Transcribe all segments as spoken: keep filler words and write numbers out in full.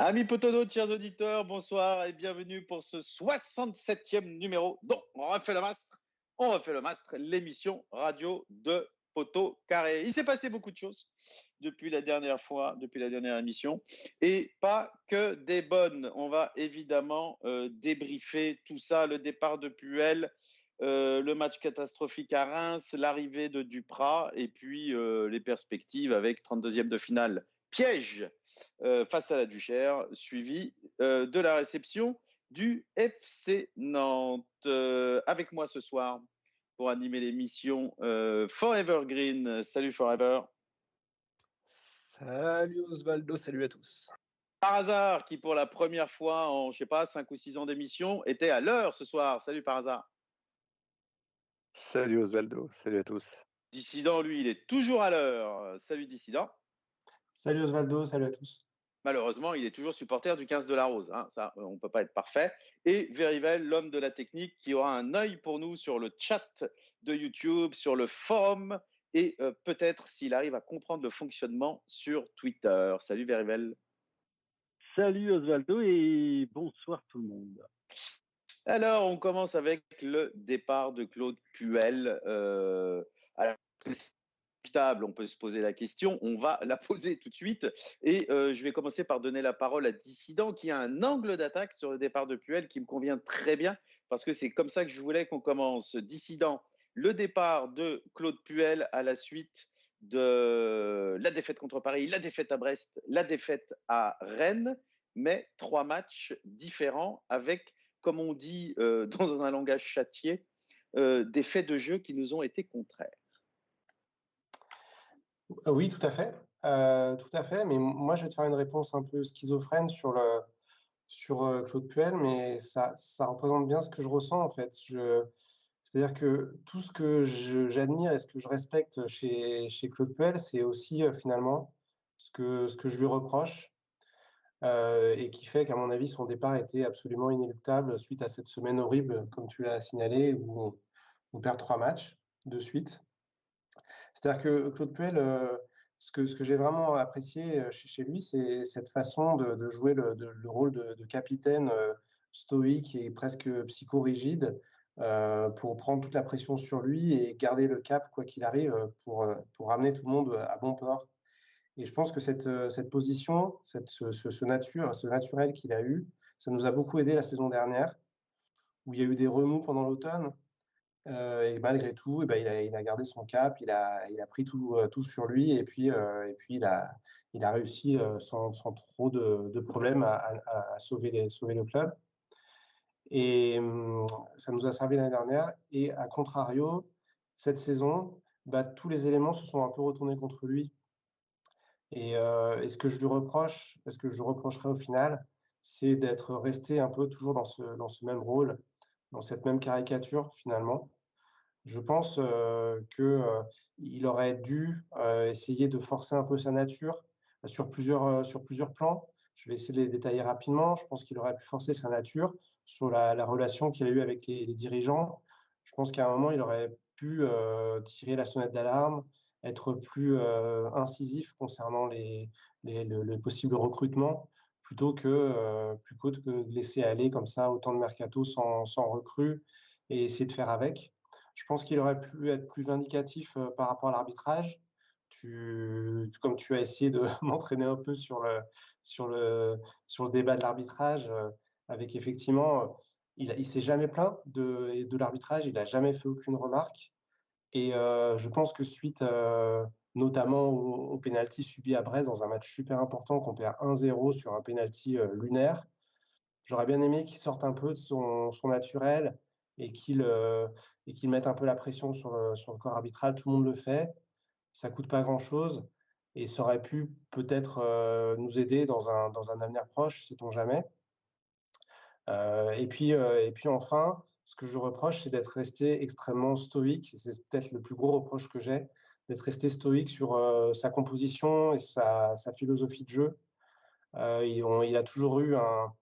Amis Potodo, chers auditeurs, bonsoir et bienvenue pour ce soixante-septième numéro. Donc, on refait le mastre, on refait le mastre, l'émission radio de Poteau Carré. Il s'est passé beaucoup de choses depuis la dernière fois, depuis la dernière émission, et pas que des bonnes. On va évidemment euh, débriefer tout ça, le départ de Puel, euh, le match catastrophique à Reims, l'arrivée de Dupraz, et puis euh, les perspectives avec trente-deuxième de finale. Piège euh, face à la Duchère, suivi euh, de la réception du F C Nantes. Euh, avec moi ce soir pour animer l'émission euh, Forever Green. Salut Forever. Salut Osvaldo, salut à tous. Par hasard, qui pour la première fois en, je sais pas, cinq ou six ans d'émission, était à l'heure ce soir. Salut par hasard. Salut Osvaldo, salut à tous. Dissident, lui, il est toujours à l'heure. Salut Dissident. Salut Osvaldo, salut à tous. Malheureusement, il est toujours supporter du quinze de la Rose. Hein, ça, on ne peut pas être parfait. Et Verivel, l'homme de la technique, qui aura un œil pour nous sur le chat de YouTube, sur le forum et euh, peut-être, s'il arrive à comprendre le fonctionnement, sur Twitter. Salut Verivel. Salut Osvaldo et bonsoir tout le monde. Alors, on commence avec le départ de Claude Puel. Euh, alors, on peut se poser la question, on va la poser tout de suite et euh, je vais commencer par donner la parole à Dissident qui a un angle d'attaque sur le départ de Puel qui me convient très bien parce que c'est comme ça que je voulais qu'on commence. Dissident, le départ de Claude Puel à la suite de la défaite contre Paris, la défaite à Brest, la défaite à Rennes, mais trois matchs différents avec, comme on dit euh, dans un langage châtié, euh, des faits de jeu qui nous ont été contraires. Oui, tout à fait, euh, tout à fait. Mais moi, je vais te faire une réponse un peu schizophrène sur le sur euh, Claude Puel, mais ça ça représente bien ce que je ressens en fait. Je, c'est-à-dire que tout ce que je, j'admire et ce que je respecte chez chez Claude Puel, c'est aussi euh, finalement ce que ce que je lui reproche euh, et qui fait qu'à mon avis, son départ était absolument inéluctable suite à cette semaine horrible, comme tu l'as signalé, où on, on perd trois matchs de suite. C'est-à-dire que Claude Puel, euh, ce que, ce que j'ai vraiment apprécié chez, chez lui, c'est cette façon de, de jouer le, de, le rôle de, de capitaine euh, stoïque et presque psychorigide euh, pour prendre toute la pression sur lui et garder le cap, quoi qu'il arrive, pour, pour ramener tout le monde à bon port. Et je pense que cette, cette position, cette, ce, ce, ce, nature, ce naturel qu'il a eu, ça nous a beaucoup aidé la saison dernière, où il y a eu des remous pendant l'automne. Euh, et malgré tout, et ben, il, a, il a gardé son cap, il a, il a pris tout, euh, tout sur lui et puis, euh, et puis il, a, il a réussi euh, sans, sans trop de, de problèmes à, à, à sauver, les, sauver le club. Et euh, ça nous a servi l'année dernière. Et à contrario, cette saison, bah, tous les éléments se sont un peu retournés contre lui. Et, euh, et ce que je lui reproche, ce que je lui reprocherai au final, c'est d'être resté un peu toujours dans ce, dans ce même rôle, dans cette même caricature finalement. Je pense euh, que euh, il aurait dû euh, essayer de forcer un peu sa nature sur plusieurs, euh, sur plusieurs plans. Je vais essayer de les détailler rapidement. Je pense qu'il aurait pu forcer sa nature sur la, la relation qu'il a eue avec les, les dirigeants. Je pense qu'à un moment, il aurait pu euh, tirer la sonnette d'alarme, être plus euh, incisif concernant les, les, le, le possible recrutement, plutôt que, euh, plutôt que de laisser aller comme ça autant de mercato sans, sans recrue et essayer de faire avec. Je pense qu'il aurait pu être plus vindicatif euh, par rapport à l'arbitrage. Tu, tu, comme tu as essayé de m'entraîner un peu sur le, sur le, sur le débat de l'arbitrage, euh, avec effectivement, euh, il ne s'est jamais plaint de, de l'arbitrage, il n'a jamais fait aucune remarque. Et euh, je pense que suite euh, notamment au, au pénalty subi à Brest dans un match super important qu'on perd un zéro sur un pénalty euh, lunaire, j'aurais bien aimé qu'il sorte un peu de son, son naturel et qu'il, euh, et qu'il mette un peu la pression sur le, sur le corps arbitral. Tout le monde le fait, ça ne coûte pas grand-chose et ça aurait pu peut-être euh, nous aider dans un, dans un avenir proche, sait-on jamais. Euh, et, puis, euh, et puis enfin... Ce que je reproche, c'est d'être resté extrêmement stoïque. C'est peut-être le plus gros reproche que j'ai, d'être resté stoïque sur euh, sa composition et sa, sa philosophie de jeu. Euh, il, on, il a toujours eu un,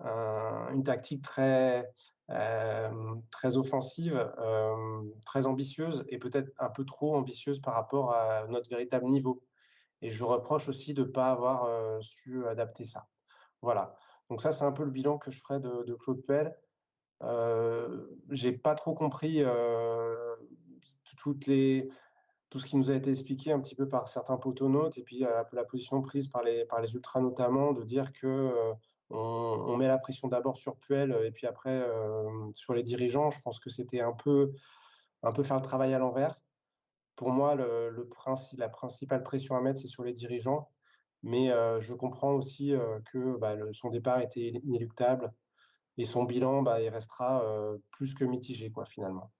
un, une tactique très, euh, très offensive, euh, très ambitieuse et peut-être un peu trop ambitieuse par rapport à notre véritable niveau. Et je reproche aussi de ne pas avoir euh, su adapter ça. Voilà. Donc ça, c'est un peu le bilan que je ferai de, de Claude Puel. Euh, j'ai pas trop compris euh, toutes les, tout ce qui nous a été expliqué un petit peu par certains potonautes et puis la, la position prise par les, par les ultras notamment, de dire que euh, on, on met la pression d'abord sur Puel et puis après euh, sur les dirigeants. Je pense que c'était un peu, un peu faire le travail à l'envers. Pour moi, le, le princi- la principale pression à mettre, c'est sur les dirigeants. Mais euh, je comprends aussi euh, que bah, le, son départ était inéluctable et son bilan, bah, il restera euh, plus que mitigé, quoi, finalement.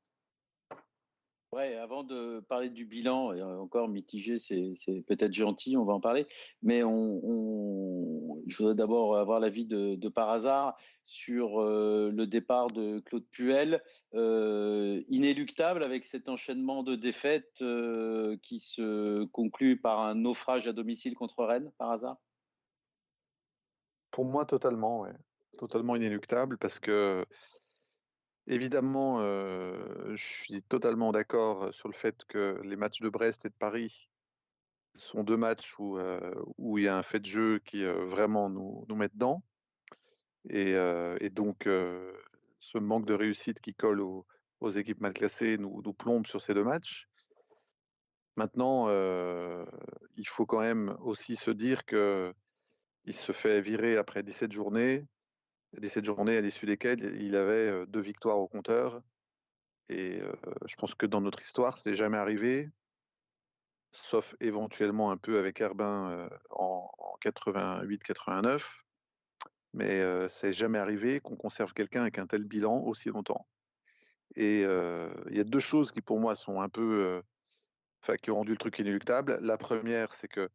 Ouais, avant de parler du bilan, et encore mitigé, c'est, c'est peut-être gentil, on va en parler. Mais on, on, je voudrais d'abord avoir l'avis de, de par hasard sur euh, le départ de Claude Puel, euh, inéluctable avec cet enchaînement de défaites euh, qui se conclut par un naufrage à domicile contre Rennes, par hasard. Pour moi, totalement, ouais. Totalement inéluctable parce que. Évidemment, euh, je suis totalement d'accord sur le fait que les matchs de Brest et de Paris sont deux matchs où, euh, où il y a un fait de jeu qui euh, vraiment nous, nous met dedans. Et, euh, et donc, euh, ce manque de réussite qui colle aux, aux équipes mal classées nous, nous plombe sur ces deux matchs. Maintenant, euh, il faut quand même aussi se dire qu'il se fait virer après dix-sept journées. dix-sept journées à l'issue desquelles il avait deux victoires au compteur. Et euh, je pense que dans notre histoire, c'est jamais arrivé, sauf éventuellement un peu avec Herbin euh, en, en quatre-vingt-huit quatre-vingt-neuf. Mais euh, c'est jamais arrivé qu'on conserve quelqu'un avec un tel bilan aussi longtemps. Et euh, il y a deux choses qui, pour moi, sont un peu. Enfin, euh, qui ont rendu le truc inéluctable. La première, c'est que.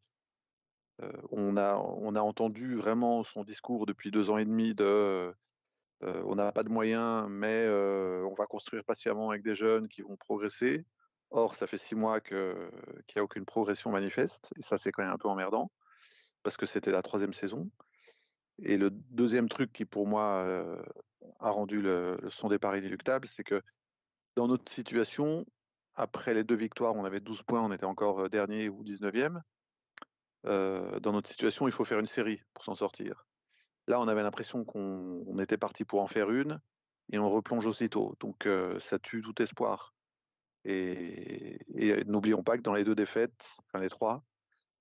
Euh, on, a, on a entendu vraiment son discours depuis deux ans et demi de euh, « on n'a pas de moyens, mais euh, on va construire patiemment avec des jeunes qui vont progresser ». Or, ça fait six mois que, qu'il n'y a aucune progression manifeste, et ça, c'est quand même un peu emmerdant, parce que c'était la troisième saison. Et le deuxième truc qui, pour moi, euh, a rendu le, son départ inéluctable, c'est que dans notre situation, après les deux victoires, on avait douze points, on était encore dernier ou dix-neuvième. Euh, dans notre situation, il faut faire une série pour s'en sortir. Là, on avait l'impression qu'on on était parti pour en faire une et on replonge aussitôt. Donc, euh, ça tue tout espoir. Et, et n'oublions pas que dans les deux défaites, enfin les trois,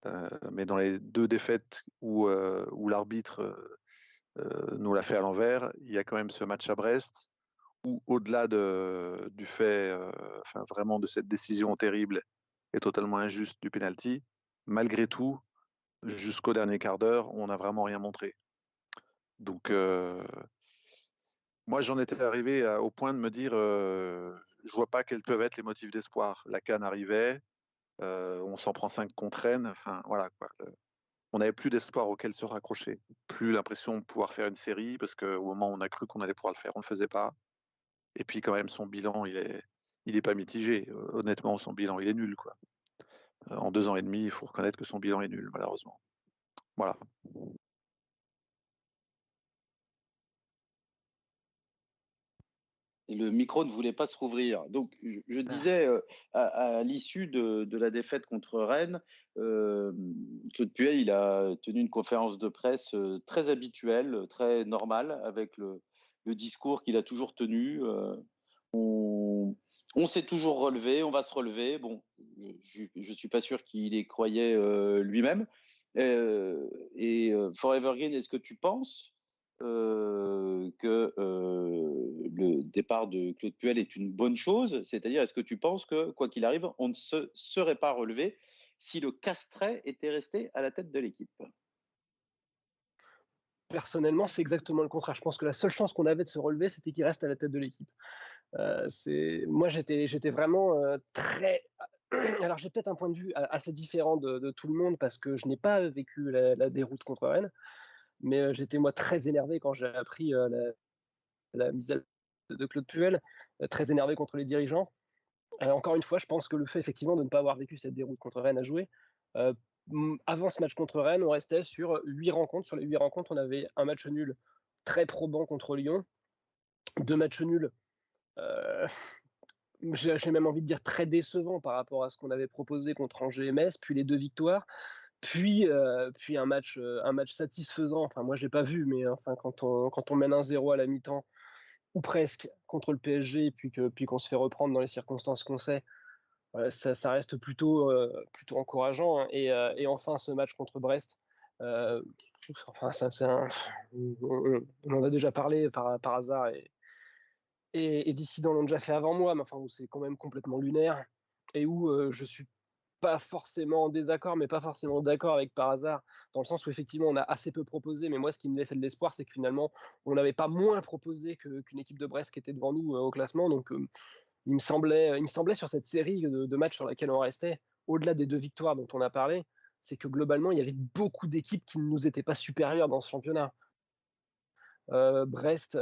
euh, mais dans les deux défaites où, euh, où l'arbitre euh, nous l'a fait à l'envers, il y a quand même ce match à Brest où, au-delà de, du fait, euh, enfin vraiment de cette décision terrible et totalement injuste du pénalty, malgré tout, jusqu'au dernier quart d'heure, on n'a vraiment rien montré. Donc, euh, moi, j'en étais arrivé à, au point de me dire, euh, je vois pas quels peuvent être les motifs d'espoir. La CAN arrivait, euh, on s'en prend cinq contre Rennes. Enfin, voilà, quoi. On n'avait plus d'espoir auquel se raccrocher, plus l'impression de pouvoir faire une série, parce qu'au moment où on a cru qu'on allait pouvoir le faire, on ne le faisait pas. Et puis, quand même, son bilan, il est, il est pas mitigé. Honnêtement, son bilan, il est nul, quoi. En deux ans et demi, il faut reconnaître que son bilan est nul, malheureusement. Voilà. Et le micro ne voulait pas se rouvrir. Donc, je, je disais, euh, à, à l'issue de, de la défaite contre Rennes, euh, Claude Puel, il a tenu une conférence de presse très habituelle, très normale, avec le, le discours qu'il a toujours tenu. Euh, on... On s'est toujours relevé, on va se relever. Bon, je ne suis pas sûr qu'il y croyait euh, lui-même. Euh, et euh, Forever Green, est-ce que tu penses euh, que euh, le départ de Claude Puel est une bonne chose? C'est-à-dire, est-ce que tu penses que, quoi qu'il arrive, on ne se serait pas relevé si le Castrais était resté à la tête de l'équipe? Personnellement, c'est exactement le contraire. Je pense que la seule chance qu'on avait de se relever, c'était qu'il reste à la tête de l'équipe. Euh, c'est... Moi, j'étais, j'étais vraiment euh, très... Alors, j'ai peut-être un point de vue assez différent de, de tout le monde parce que je n'ai pas vécu la, la déroute contre Rennes, mais euh, j'étais, moi, très énervé quand j'ai appris euh, la, la mise à de Claude Puel, euh, très énervé contre les dirigeants. Euh, encore une fois, je pense que le fait, effectivement, de ne pas avoir vécu cette déroute contre Rennes à jouer... Euh, Avant ce match contre Rennes, on restait sur huit rencontres. Sur les huit rencontres, on avait un match nul très probant contre Lyon, deux matchs nuls, euh, j'ai, j'ai même envie de dire très décevants par rapport à ce qu'on avait proposé contre Angers et Metz, puis les deux victoires, Puis, euh, puis un match, euh, un match satisfaisant. Enfin, moi, je l'ai pas vu, mais enfin, quand on quand on mène un zéro à la mi-temps ou presque contre le P S G, et puis que puis qu'on se fait reprendre dans les circonstances qu'on sait, voilà, ça, ça reste plutôt euh, plutôt encourageant. Hein. Et, euh, et enfin, ce match contre Brest. Euh, enfin, ça, c'est un, on, on en a déjà parlé par par hasard et et, et Dissident l'ont déjà fait avant moi, mais enfin, où c'est quand même complètement lunaire et où euh, je suis pas forcément en désaccord, mais pas forcément d'accord avec par hasard, dans le sens où effectivement on a assez peu proposé, mais moi ce qui me laissait de l'espoir, c'est que finalement on n'avait pas moins proposé que, qu'une équipe de Brest qui était devant nous euh, au classement, donc euh, il, me semblait, il me semblait sur cette série de, de matchs sur laquelle on restait, au-delà des deux victoires dont on a parlé, c'est que globalement il y avait beaucoup d'équipes qui ne nous étaient pas supérieures dans ce championnat. Euh, Brest,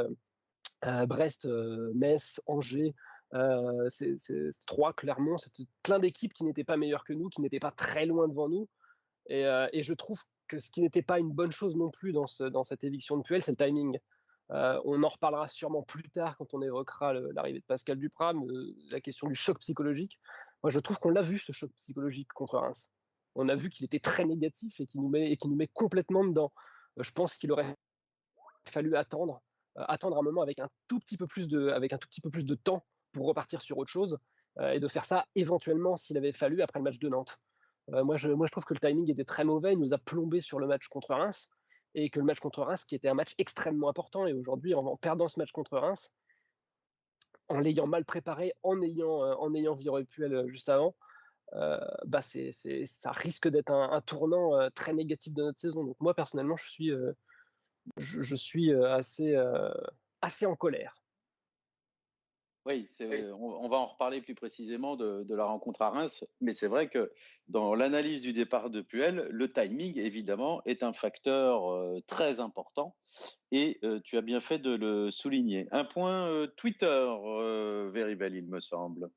euh, Brest euh, Metz, Angers, Euh, c'est, c'est, c'est trois, Clermont, c'était plein d'équipes qui n'étaient pas meilleures que nous, qui n'étaient pas très loin devant nous, et, euh, et je trouve que ce qui n'était pas une bonne chose non plus dans, ce, dans cette éviction de Puel, c'est le timing. Euh, on en reparlera sûrement plus tard quand on évoquera le, l'arrivée de Pascal Dupraz, euh, la question du choc psychologique. Moi je trouve qu'on l'a vu, ce choc psychologique contre Reims, on a vu qu'il était très négatif et qu'il nous met, et qu'il nous met complètement dedans. Euh, je pense qu'il aurait fallu attendre, euh, attendre un moment avec un tout petit peu plus de, avec un tout petit peu plus de temps pour repartir sur autre chose, euh, et de faire ça éventuellement s'il avait fallu après le match de Nantes. Euh, moi, je, moi, je trouve que le timing était très mauvais, il nous a plombé sur le match contre Reims, et que le match contre Reims, qui était un match extrêmement important, et aujourd'hui, en, en perdant ce match contre Reims, en l'ayant mal préparé, en ayant, euh, en ayant viré Puel juste avant, euh, bah c'est, c'est, ça risque d'être un, un tournant euh, très négatif de notre saison. Donc moi, personnellement, je suis, euh, je, je suis euh, assez, euh, assez en colère. Oui, c'est, on, on va en reparler plus précisément de, de la rencontre à Reims, mais c'est vrai que dans l'analyse du départ de Puel, le timing, évidemment, est un facteur euh, très important et euh, tu as bien fait de le souligner. Un point euh, Twitter, euh, Verivel, il me semble.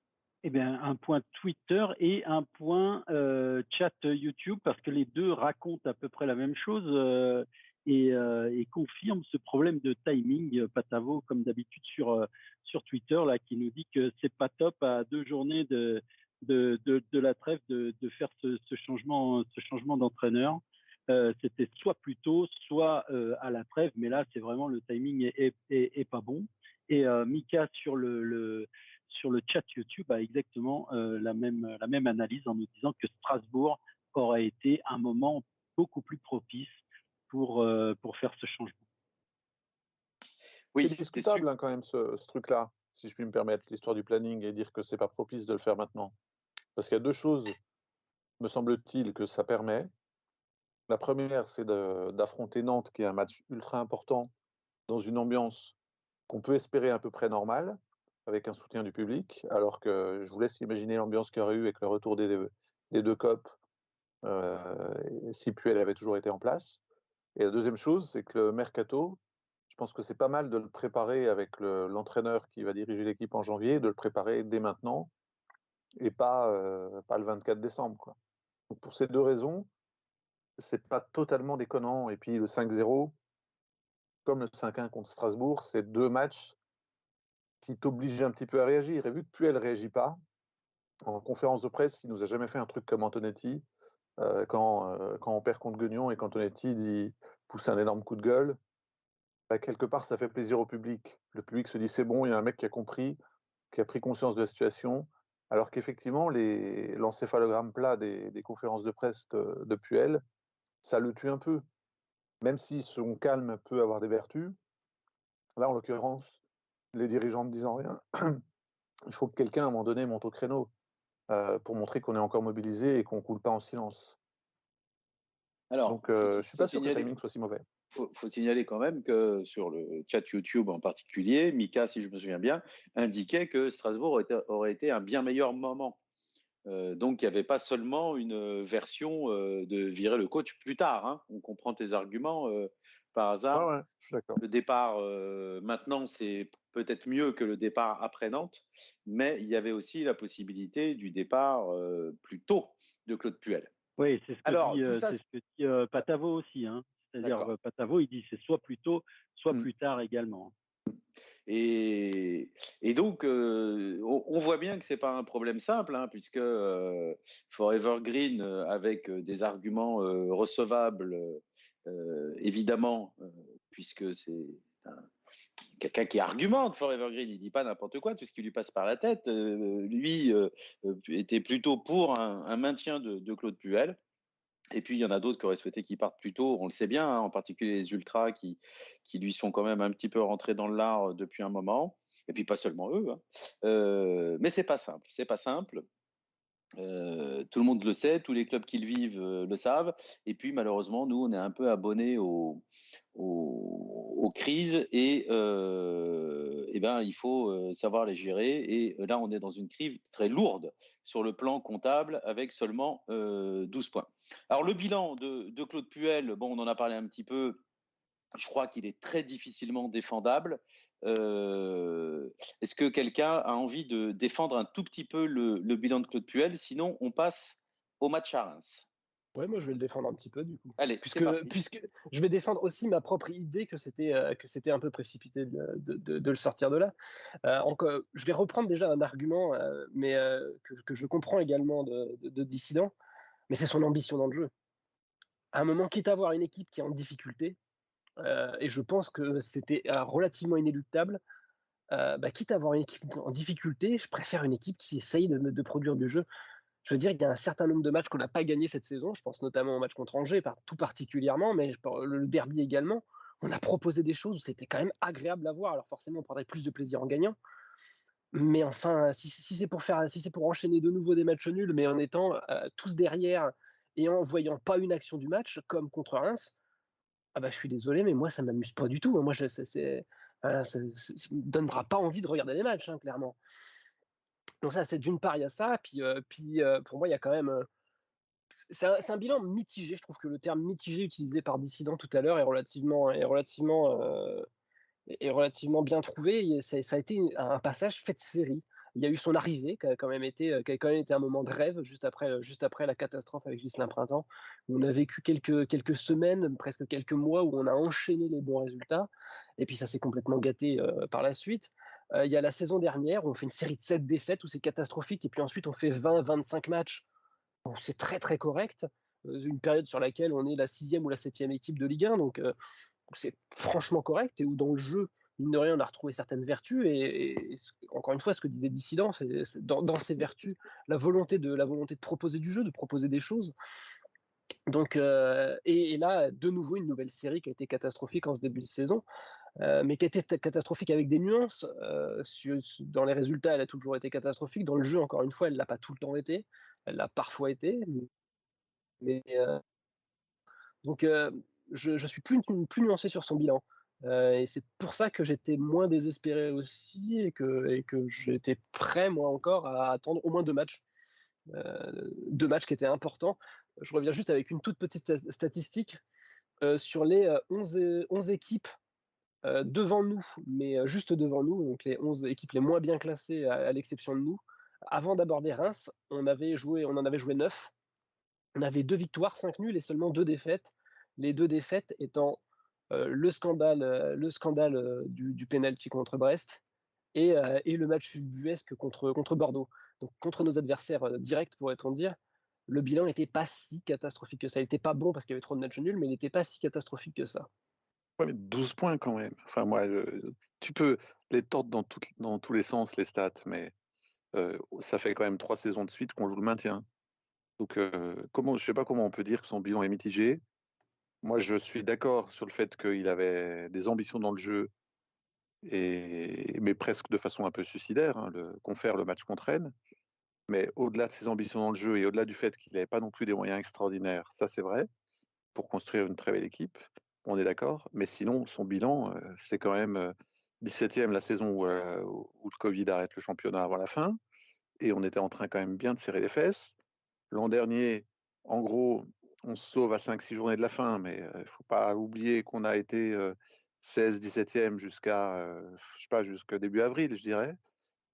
Eh bien, un point Twitter et un point euh, chat YouTube, parce que les deux racontent à peu près la même chose euh, et, euh, et confirment ce problème de timing. Patavo, comme d'habitude, sur... Euh, sur Twitter là, qui nous dit que c'est pas top à deux journées de, de, de, de la trêve de, de faire ce, ce, changement, ce changement d'entraîneur. Euh, c'était soit plus tôt, soit euh, à la trêve, mais là c'est vraiment le timing est, est, est, est pas bon. Et euh, Mika sur le, le, sur le chat YouTube a exactement euh, la, même, la même analyse en nous disant que Strasbourg aurait été un moment beaucoup plus propice pour, euh, pour faire ce changement. Oui, c'est discutable hein, quand même ce, ce truc-là, si je puis me permettre, l'histoire du planning et dire que c'est pas propice de le faire maintenant. Parce qu'il y a deux choses, me semble-t-il, que ça permet. La première, c'est de, d'affronter Nantes, qui est un match ultra important, dans une ambiance qu'on peut espérer à peu près normale, avec un soutien du public, alors que je vous laisse imaginer l'ambiance qu'il y aurait eu avec le retour des, des deux copes, euh, si Puel avait toujours été en place. Et la deuxième chose, c'est que le mercato, je pense que c'est pas mal de le préparer avec le, l'entraîneur qui va diriger l'équipe en janvier, de le préparer dès maintenant et pas, euh, pas le vingt-quatre décembre. Quoi. Donc pour ces deux raisons, c'est pas totalement déconnant. Et puis le cinq zéro, comme le cinq un contre Strasbourg, c'est deux matchs qui t'obligent un petit peu à réagir. Et vu que Puel ne réagit pas, en conférence de presse, il nous a jamais fait un truc comme Antonetti, euh, quand, euh, quand on perd contre Guignon et qu'Antonetti dit, pousse un énorme coup de gueule. Quelque part, ça fait plaisir au public. Le public se dit c'est bon, il y a un mec qui a compris, qui a pris conscience de la situation. Alors qu'effectivement, les, l'encéphalogramme plat des, des conférences de presse de, de Puel, ça le tue un peu. Même si son calme peut avoir des vertus, là en l'occurrence, les dirigeants ne disant rien, il faut que quelqu'un à un moment donné monte au créneau euh, pour montrer qu'on est encore mobilisé et qu'on ne coule pas en silence. Alors, donc, euh, je ne suis pas sûr que le timing soit si mauvais. Il faut, faut signaler quand même que sur le chat YouTube en particulier, Mika, si je me souviens bien, indiquait que Strasbourg aurait été, aurait été un bien meilleur moment. Euh, donc, il n'y avait pas seulement une version euh, de virer le coach plus tard. Hein. On comprend tes arguments euh, par hasard. Ah ouais, je suis d'accord. Le départ euh, maintenant, c'est peut-être mieux que le départ après Nantes, mais il y avait aussi la possibilité du départ euh, plus tôt de Claude Puel. Oui, c'est ce que Alors, dit, ça, c'est ce que dit euh, Patavo aussi. Hein. C'est-à-dire, D'accord. Patavo, il dit c'est soit plus tôt, soit mmh. plus tard également. Et, et donc, euh, on voit bien que c'est pas un problème simple, hein, puisque euh, Forever Green, euh, avec des arguments euh, recevables, euh, évidemment, euh, puisque c'est un, quelqu'un qui argumente Forever Green, il dit pas n'importe quoi, tout ce qui lui passe par la tête. Euh, lui euh, était plutôt pour un, un maintien de, de Claude Puel. Et puis, il y en a d'autres qui auraient souhaité qu'il parte plus tôt, on le sait bien, hein, en particulier les ultras qui, qui lui sont quand même un petit peu rentrés dans l'art depuis un moment, et puis pas seulement eux. Hein. Euh, mais c'est pas simple, c'est pas simple. Euh, tout le monde le sait, tous les clubs qui le vivent euh, le savent. Et puis, malheureusement, nous, on est un peu abonnés aux, aux, aux crises et, euh, et ben, il faut savoir les gérer. Et là, on est dans une crise très lourde sur le plan comptable avec seulement euh, douze points. Alors, le bilan de, de Claude Puel, bon, on en a parlé un petit peu. Je crois qu'il est très difficilement défendable. Euh, est-ce que quelqu'un a envie de défendre un tout petit peu le, le bilan de Claude Puel? Sinon, on passe au match à Reims. Ouais, moi je vais le défendre un petit peu du coup. Allez, puisque, puisque je vais défendre aussi ma propre idée que c'était, euh, que c'était un peu précipité de, de, de, de le sortir de là. Euh, encore, je vais reprendre déjà un argument, euh, mais euh, que, que je comprends également de, de, de Dissident, mais c'est son ambition dans le jeu. À un moment, quitte à avoir une équipe qui est en difficulté, Euh, et je pense que c'était euh, relativement inéluctable. Euh, bah, quitte à avoir une équipe en difficulté, je préfère une équipe qui essaye de, de produire du jeu. Je veux dire qu'il y a un certain nombre de matchs qu'on n'a pas gagnés cette saison. Je pense notamment au match contre Angers, tout particulièrement, mais le derby également. On a proposé des choses où c'était quand même agréable à voir. Alors forcément, on prendrait plus de plaisir en gagnant. Mais enfin, si, si, c'est, pour faire, si c'est pour enchaîner de nouveau des matchs nuls, mais en étant euh, tous derrière et en voyant pas une action du match, comme contre Reims, ah bah je suis désolé, mais moi ça m'amuse pas du tout. Moi je, c'est, c'est, voilà, ça ne donnera pas envie de regarder les matchs, hein, clairement. Donc ça, c'est d'une part, il y a ça, puis, euh, puis euh, pour moi il y a quand même, euh, c'est, un, c'est un bilan mitigé. Je trouve que le terme mitigé utilisé par Dissident tout à l'heure est relativement, est relativement, euh, est relativement bien trouvé. Ça, ça a été un passage fait de série. Il y a eu son arrivée, qui a quand même été, qui a quand même été un moment de rêve, juste après, juste après la catastrophe avec Ghislain Printemps, où on a vécu quelques, quelques semaines, presque quelques mois, où on a enchaîné les bons résultats, et puis ça s'est complètement gâté euh, par la suite. Euh, il y a la saison dernière, où on fait une série de sept défaites, où c'est catastrophique, et puis ensuite on fait vingt à vingt-cinq matchs, donc c'est très très correct, euh, une période sur laquelle on est la sixième ou la septième équipe de Ligue un, donc euh, c'est franchement correct, et où dans le jeu, mine de rien, on a retrouvé certaines vertus, et, et, et encore une fois, ce que disait Dissident, c'est, c'est dans, dans ces vertus, la volonté, de, la volonté de proposer du jeu, de proposer des choses. Donc, euh, et, et là, de nouveau, une nouvelle série qui a été catastrophique en ce début de saison, euh, mais qui a été catastrophique avec des nuances. Euh, sur, dans les résultats, elle a toujours été catastrophique. Dans le jeu, encore une fois, elle ne l'a pas tout le temps été. Elle l'a parfois été. Mais, euh, donc, euh, je, je suis plus, plus nuancé sur son bilan. Euh, et c'est pour ça que j'étais moins désespéré aussi et que, et que j'étais prêt, moi encore, à attendre au moins deux matchs. Euh, deux matchs qui étaient importants. Je reviens juste avec une toute petite statistique. Euh, sur les onze équipes euh, devant nous, mais juste devant nous, donc les onze équipes les moins bien classées à, à l'exception de nous, avant d'aborder Reims, on, avait joué, on en avait joué neuf. On avait deux victoires, cinq nuls et seulement deux défaites. Les deux défaites étant... Euh, le scandale, euh, le scandale euh, du, du penalty contre Brest et, euh, et le match ubuesque contre, contre Bordeaux. Donc contre nos adversaires euh, directs, pourrait-on dire, le bilan n'était pas si catastrophique que ça. Il n'était pas bon parce qu'il y avait trop de matchs nuls, mais il n'était pas si catastrophique que ça. Ouais, mais douze points quand même. Enfin, moi, le, tu peux les tordre dans, tout, dans tous les sens, les stats, mais euh, ça fait quand même trois saisons de suite qu'on joue le maintien. Donc euh, comment, je ne sais pas comment on peut dire que son bilan est mitigé. Moi, je suis d'accord sur le fait qu'il avait des ambitions dans le jeu, et, mais presque de façon un peu suicidaire, hein, le, confère le match contre Rennes. Mais au-delà de ses ambitions dans le jeu et au-delà du fait qu'il n'avait pas non plus des moyens extraordinaires, ça c'est vrai, pour construire une très belle équipe, on est d'accord. Mais sinon, son bilan, euh, c'est quand même euh, dix-septième la saison où, euh, où le Covid arrête le championnat avant la fin, et on était en train quand même bien de serrer les fesses. L'an dernier, en gros... on se sauve à cinq six journées de la fin, mais il euh, ne faut pas oublier qu'on a été euh, seize dix-septième jusqu'à, euh, je sais pas, jusqu'à début avril, je dirais.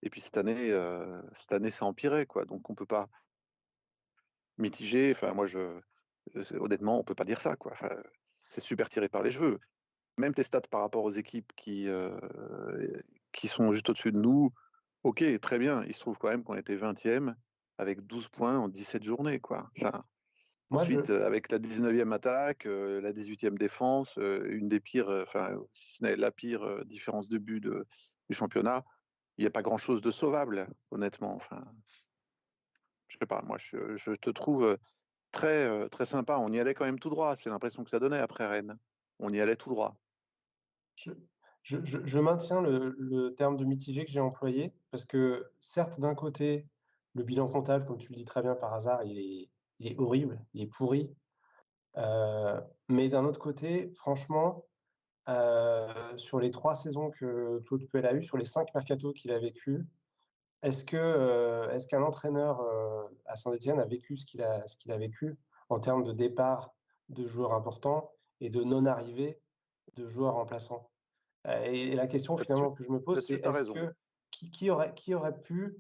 Et puis cette année, euh, cette année ça empirait, quoi. Donc on ne peut pas mitiger. Enfin, moi, je, euh, honnêtement, on ne peut pas dire ça, quoi. Enfin, c'est super tiré par les cheveux. Même tes stats par rapport aux équipes qui, euh, qui sont juste au-dessus de nous. Ok, très bien. Il se trouve quand même qu'on était vingtième avec douze points en dix-sept journées, quoi. Enfin, moi, ensuite, je... avec la dix-neuvième attaque, euh, la dix-huitième défense, euh, une des pires, enfin, euh, si ce n'est la pire euh, différence de but de, du championnat, il n'y a pas grand-chose de sauvable, honnêtement. Enfin, je sais pas, moi, je, je te trouve très, euh, très sympa. On y allait quand même tout droit. C'est l'impression que ça donnait après Rennes. On y allait tout droit. Je... Je, je, je maintiens le, le terme de mitigé que j'ai employé, parce que certes, d'un côté, le bilan comptable, comme tu le dis très bien par hasard, il est, il est horrible, il est pourri. Euh, mais d'un autre côté, franchement, euh, sur les trois saisons que Claude Puel a eues, sur les cinq mercatos qu'il a vécu, est-ce que, euh, est-ce qu'un entraîneur euh, à Saint-Étienne a vécu ce qu'il a, ce qu'il a vécu en termes de départ de joueurs importants et de non-arrivée de joueurs remplaçants? Et la question finalement que je me pose, c'est est-ce que qui, qui aurait qui aurait pu,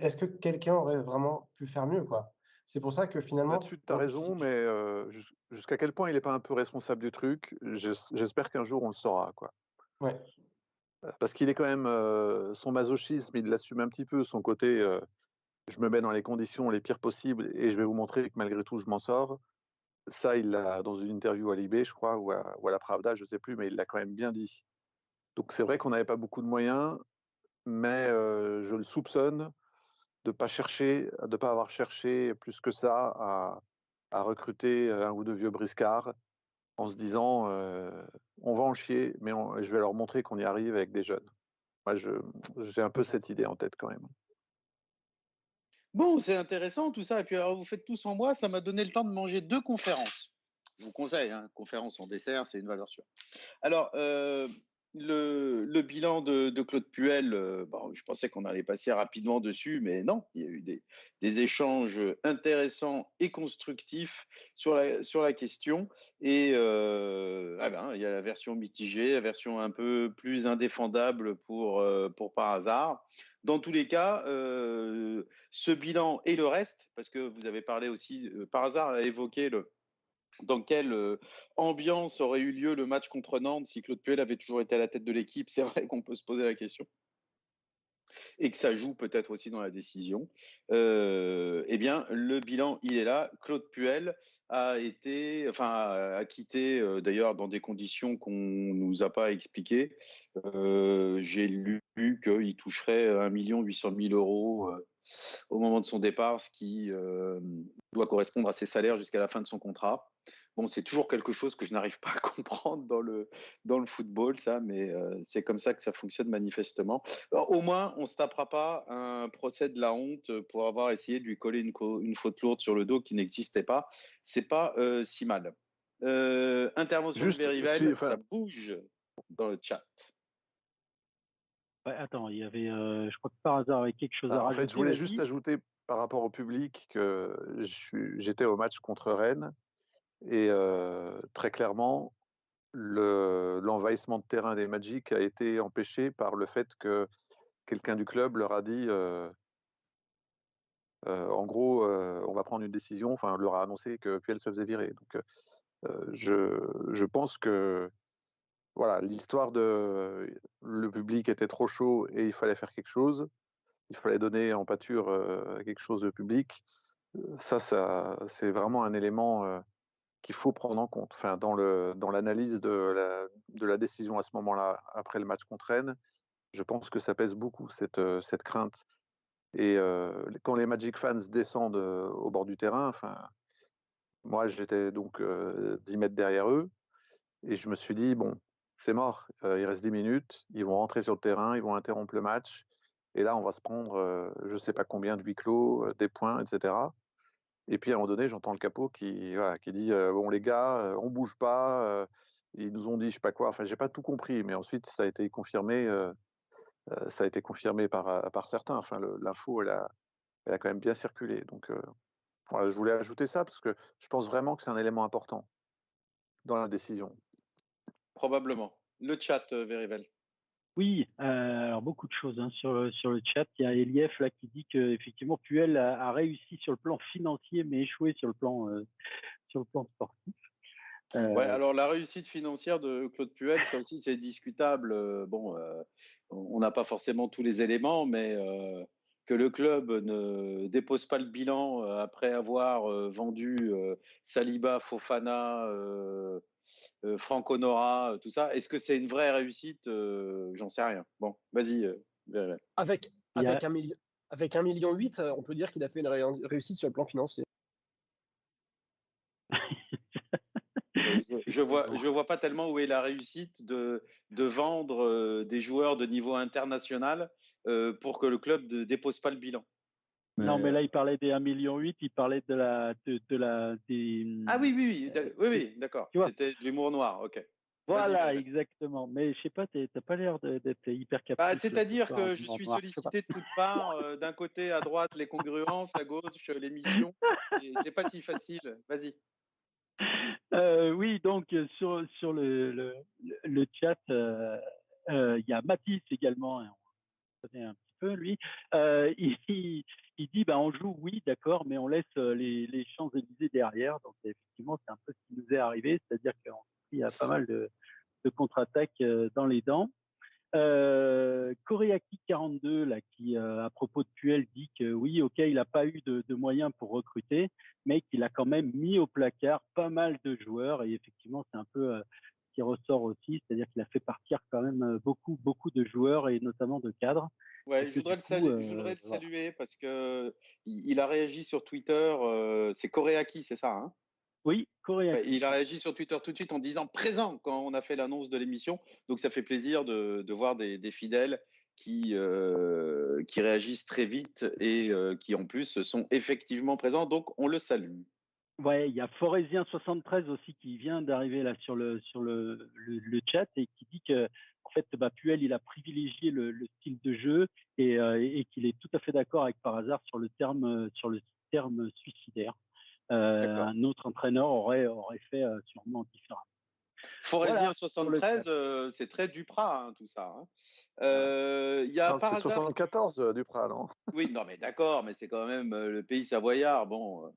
est-ce que quelqu'un aurait vraiment pu faire mieux, quoi? C'est pour ça que finalement. Là-dessus, tu as raison, mais euh, jusqu'à quel point il n'est pas un peu responsable du truc? J'espère qu'un jour on le saura, quoi. Ouais. Parce qu'il est quand même euh, son masochisme, il l'assume un petit peu, son côté. Euh, je me mets dans les conditions les pires possibles et je vais vous montrer que malgré tout je m'en sors. Ça, il l'a dans une interview à Libé, je crois, ou à, ou à la Pravda, je ne sais plus, mais il l'a quand même bien dit. Donc c'est vrai qu'on n'avait pas beaucoup de moyens, mais euh, je le soupçonne de pas chercher, de pas avoir cherché plus que ça à, à recruter un ou deux vieux briscards en se disant euh, on va en chier, mais on, je vais leur montrer qu'on y arrive avec des jeunes. Moi, je, j'ai un peu cette idée en tête quand même. Bon, c'est intéressant tout ça. Et puis alors vous faites tous en moi, ça m'a donné le temps de manger deux conférences. Je vous conseille, hein, conférence en dessert, c'est une valeur sûre. Alors. Euh... Le, le bilan de, de Claude Puel, euh, bon, je pensais qu'on allait passer rapidement dessus, mais non, il y a eu des, des échanges intéressants et constructifs sur la, sur la question. Et euh, ah ben, il y a la version mitigée, la version un peu plus indéfendable pour, euh, pour par hasard. Dans tous les cas, euh, ce bilan et le reste, parce que vous avez parlé aussi, euh, par hasard, elle a évoqué le... dans quelle euh, ambiance aurait eu lieu le match contre Nantes si Claude Puel avait toujours été à la tête de l'équipe. C'est vrai qu'on peut se poser la question. Et que ça joue peut-être aussi dans la décision. Euh, eh bien, le bilan, il est là. Claude Puel a été, enfin, a quitté, euh, d'ailleurs, dans des conditions qu'on ne nous a pas expliquées. Euh, j'ai lu qu'il toucherait un million huit cent mille euros euh, au moment de son départ, ce qui euh, doit correspondre à ses salaires jusqu'à la fin de son contrat. Bon, c'est toujours quelque chose que je n'arrive pas à comprendre dans le, dans le football, ça, mais euh, c'est comme ça que ça fonctionne manifestement. Alors, au moins, on ne se tapera pas un procès de la honte pour avoir essayé de lui coller une, co- une faute lourde sur le dos qui n'existait pas. Ce n'est pas euh, si mal. Euh, intervention Juste, de Verivel, si, enfin... ça bouge dans le chat. Ouais, attends, il y avait, euh, je crois que par hasard, il y avait quelque chose Alors, à rajouter. En fait, je voulais juste ajouter par rapport au public que je, j'étais au match contre Rennes et euh, très clairement, le, l'envahissement de terrain des Magic a été empêché par le fait que quelqu'un du club leur a dit, euh, euh, en gros, euh, on va prendre une décision, enfin, on leur a annoncé que Puel se faisait virer. Donc, euh, je, je pense que voilà, l'histoire de le public était trop chaud et il fallait faire quelque chose, il fallait donner en pâture euh, quelque chose de public, ça, ça c'est vraiment un élément euh, qu'il faut prendre en compte. Enfin, dans, le, dans l'analyse de la, de la décision à ce moment-là, après le match contre Rennes, je pense que ça pèse beaucoup, cette, cette crainte. Et euh, quand les Magic fans descendent au bord du terrain, enfin, moi j'étais donc euh, dix mètres derrière eux et je me suis dit, bon, c'est mort, euh, il reste dix minutes, ils vont rentrer sur le terrain, ils vont interrompre le match, et là on va se prendre euh, je ne sais pas combien de huis clos, euh, des points, et cetera. Et puis à un moment donné, j'entends le capot qui, voilà, qui dit euh, « Bon les gars, euh, on ne bouge pas, euh, ils nous ont dit je ne sais pas quoi », enfin je n'ai pas tout compris, mais ensuite ça a été confirmé, euh, euh, ça a été confirmé par, par certains, enfin le, l'info elle a, elle a quand même bien circulé. Donc euh, voilà, je voulais ajouter ça parce que je pense vraiment que c'est un élément important dans la décision. Probablement. Le chat, euh, Verivel. Oui, euh, alors beaucoup de choses hein, sur, le, sur le chat. Il y a Elief là, qui dit qu'effectivement Puel a, a réussi sur le plan financier mais échoué sur le plan, euh, sur le plan sportif. Euh... Ouais, alors la réussite financière de Claude Puel, ça aussi c'est discutable. Bon, euh, on n'a pas forcément tous les éléments, mais euh, que le club ne dépose pas le bilan après avoir euh, vendu euh, Saliba, Fofana, euh, euh, Franck Honora, tout ça. Est-ce que c'est une vraie réussite? euh, J'en sais rien. Bon, vas-y. Euh, avec avec yeah. un million, avec un million huit, on peut dire qu'il a fait une ré- réussite sur le plan financier. Je vois, je vois pas tellement où est la réussite de de vendre euh, des joueurs de niveau international euh, pour que le club ne dépose pas le bilan. Mais... Non, mais là il parlait des un virgule huit million, il parlait de la de, de la des. Ah oui oui oui oui, oui d'accord. C'était de l'humour noir, ok. Voilà, exactement. Mais je sais pas, t'es, t'as pas l'air de, d'être hyper capable. Bah, c'est-à-dire que je suis sollicité de toutes parts, euh, d'un côté à droite les congruences, à gauche l'émission. C'est, c'est pas si facile. Vas-y. Euh, oui, donc sur, sur le, le, le chat, il euh, euh, y a Mathis également, hein, on connaît un petit peu lui, euh, il, il, il dit bah, on joue, oui, d'accord, mais on laisse les, les Champs-Élysées derrière. Donc effectivement, c'est un peu ce qui nous est arrivé, c'est-à-dire qu'on a pas mal de, de contre-attaques dans les dents. Euh, Coréaki quarante-deux là, qui euh, à propos de Puel dit que oui, ok, il n'a pas eu de, de moyens pour recruter, mais qu'il a quand même mis au placard pas mal de joueurs, et effectivement c'est un peu euh, ce qui ressort aussi, c'est-à-dire qu'il a fait partir quand même beaucoup beaucoup de joueurs et notamment de cadres. Ouais, je voudrais, coup, salu- euh, je voudrais le voilà. saluer parce que il a réagi sur Twitter. Euh, c'est Coréaki, c'est ça hein? Oui, Coréaki. Il a réagi sur Twitter tout de suite en disant présent quand on a fait l'annonce de l'émission. Donc ça fait plaisir de, de voir des, des fidèles qui, euh, qui réagissent très vite et euh, qui en plus sont effectivement présents. Donc on le salue. Ouais, il y a Forésien soixante-treize aussi qui vient d'arriver là sur le sur le, le, le chat et qui dit que en fait bah, Puel il a privilégié le, le style de jeu et, euh, et qu'il est tout à fait d'accord avec Par hasard sur le terme sur le terme suicidaire. Euh, un autre entraîneur aurait, aurait fait euh, sûrement différent. Forésien soixante-treize, euh, c'est très Dupraz, hein, tout ça. Hein. Euh, y a non, par c'est hasard... soixante-quatorze, euh, Dupraz, non? Oui, non, mais d'accord, mais c'est quand même euh, le pays savoyard. Bon, euh...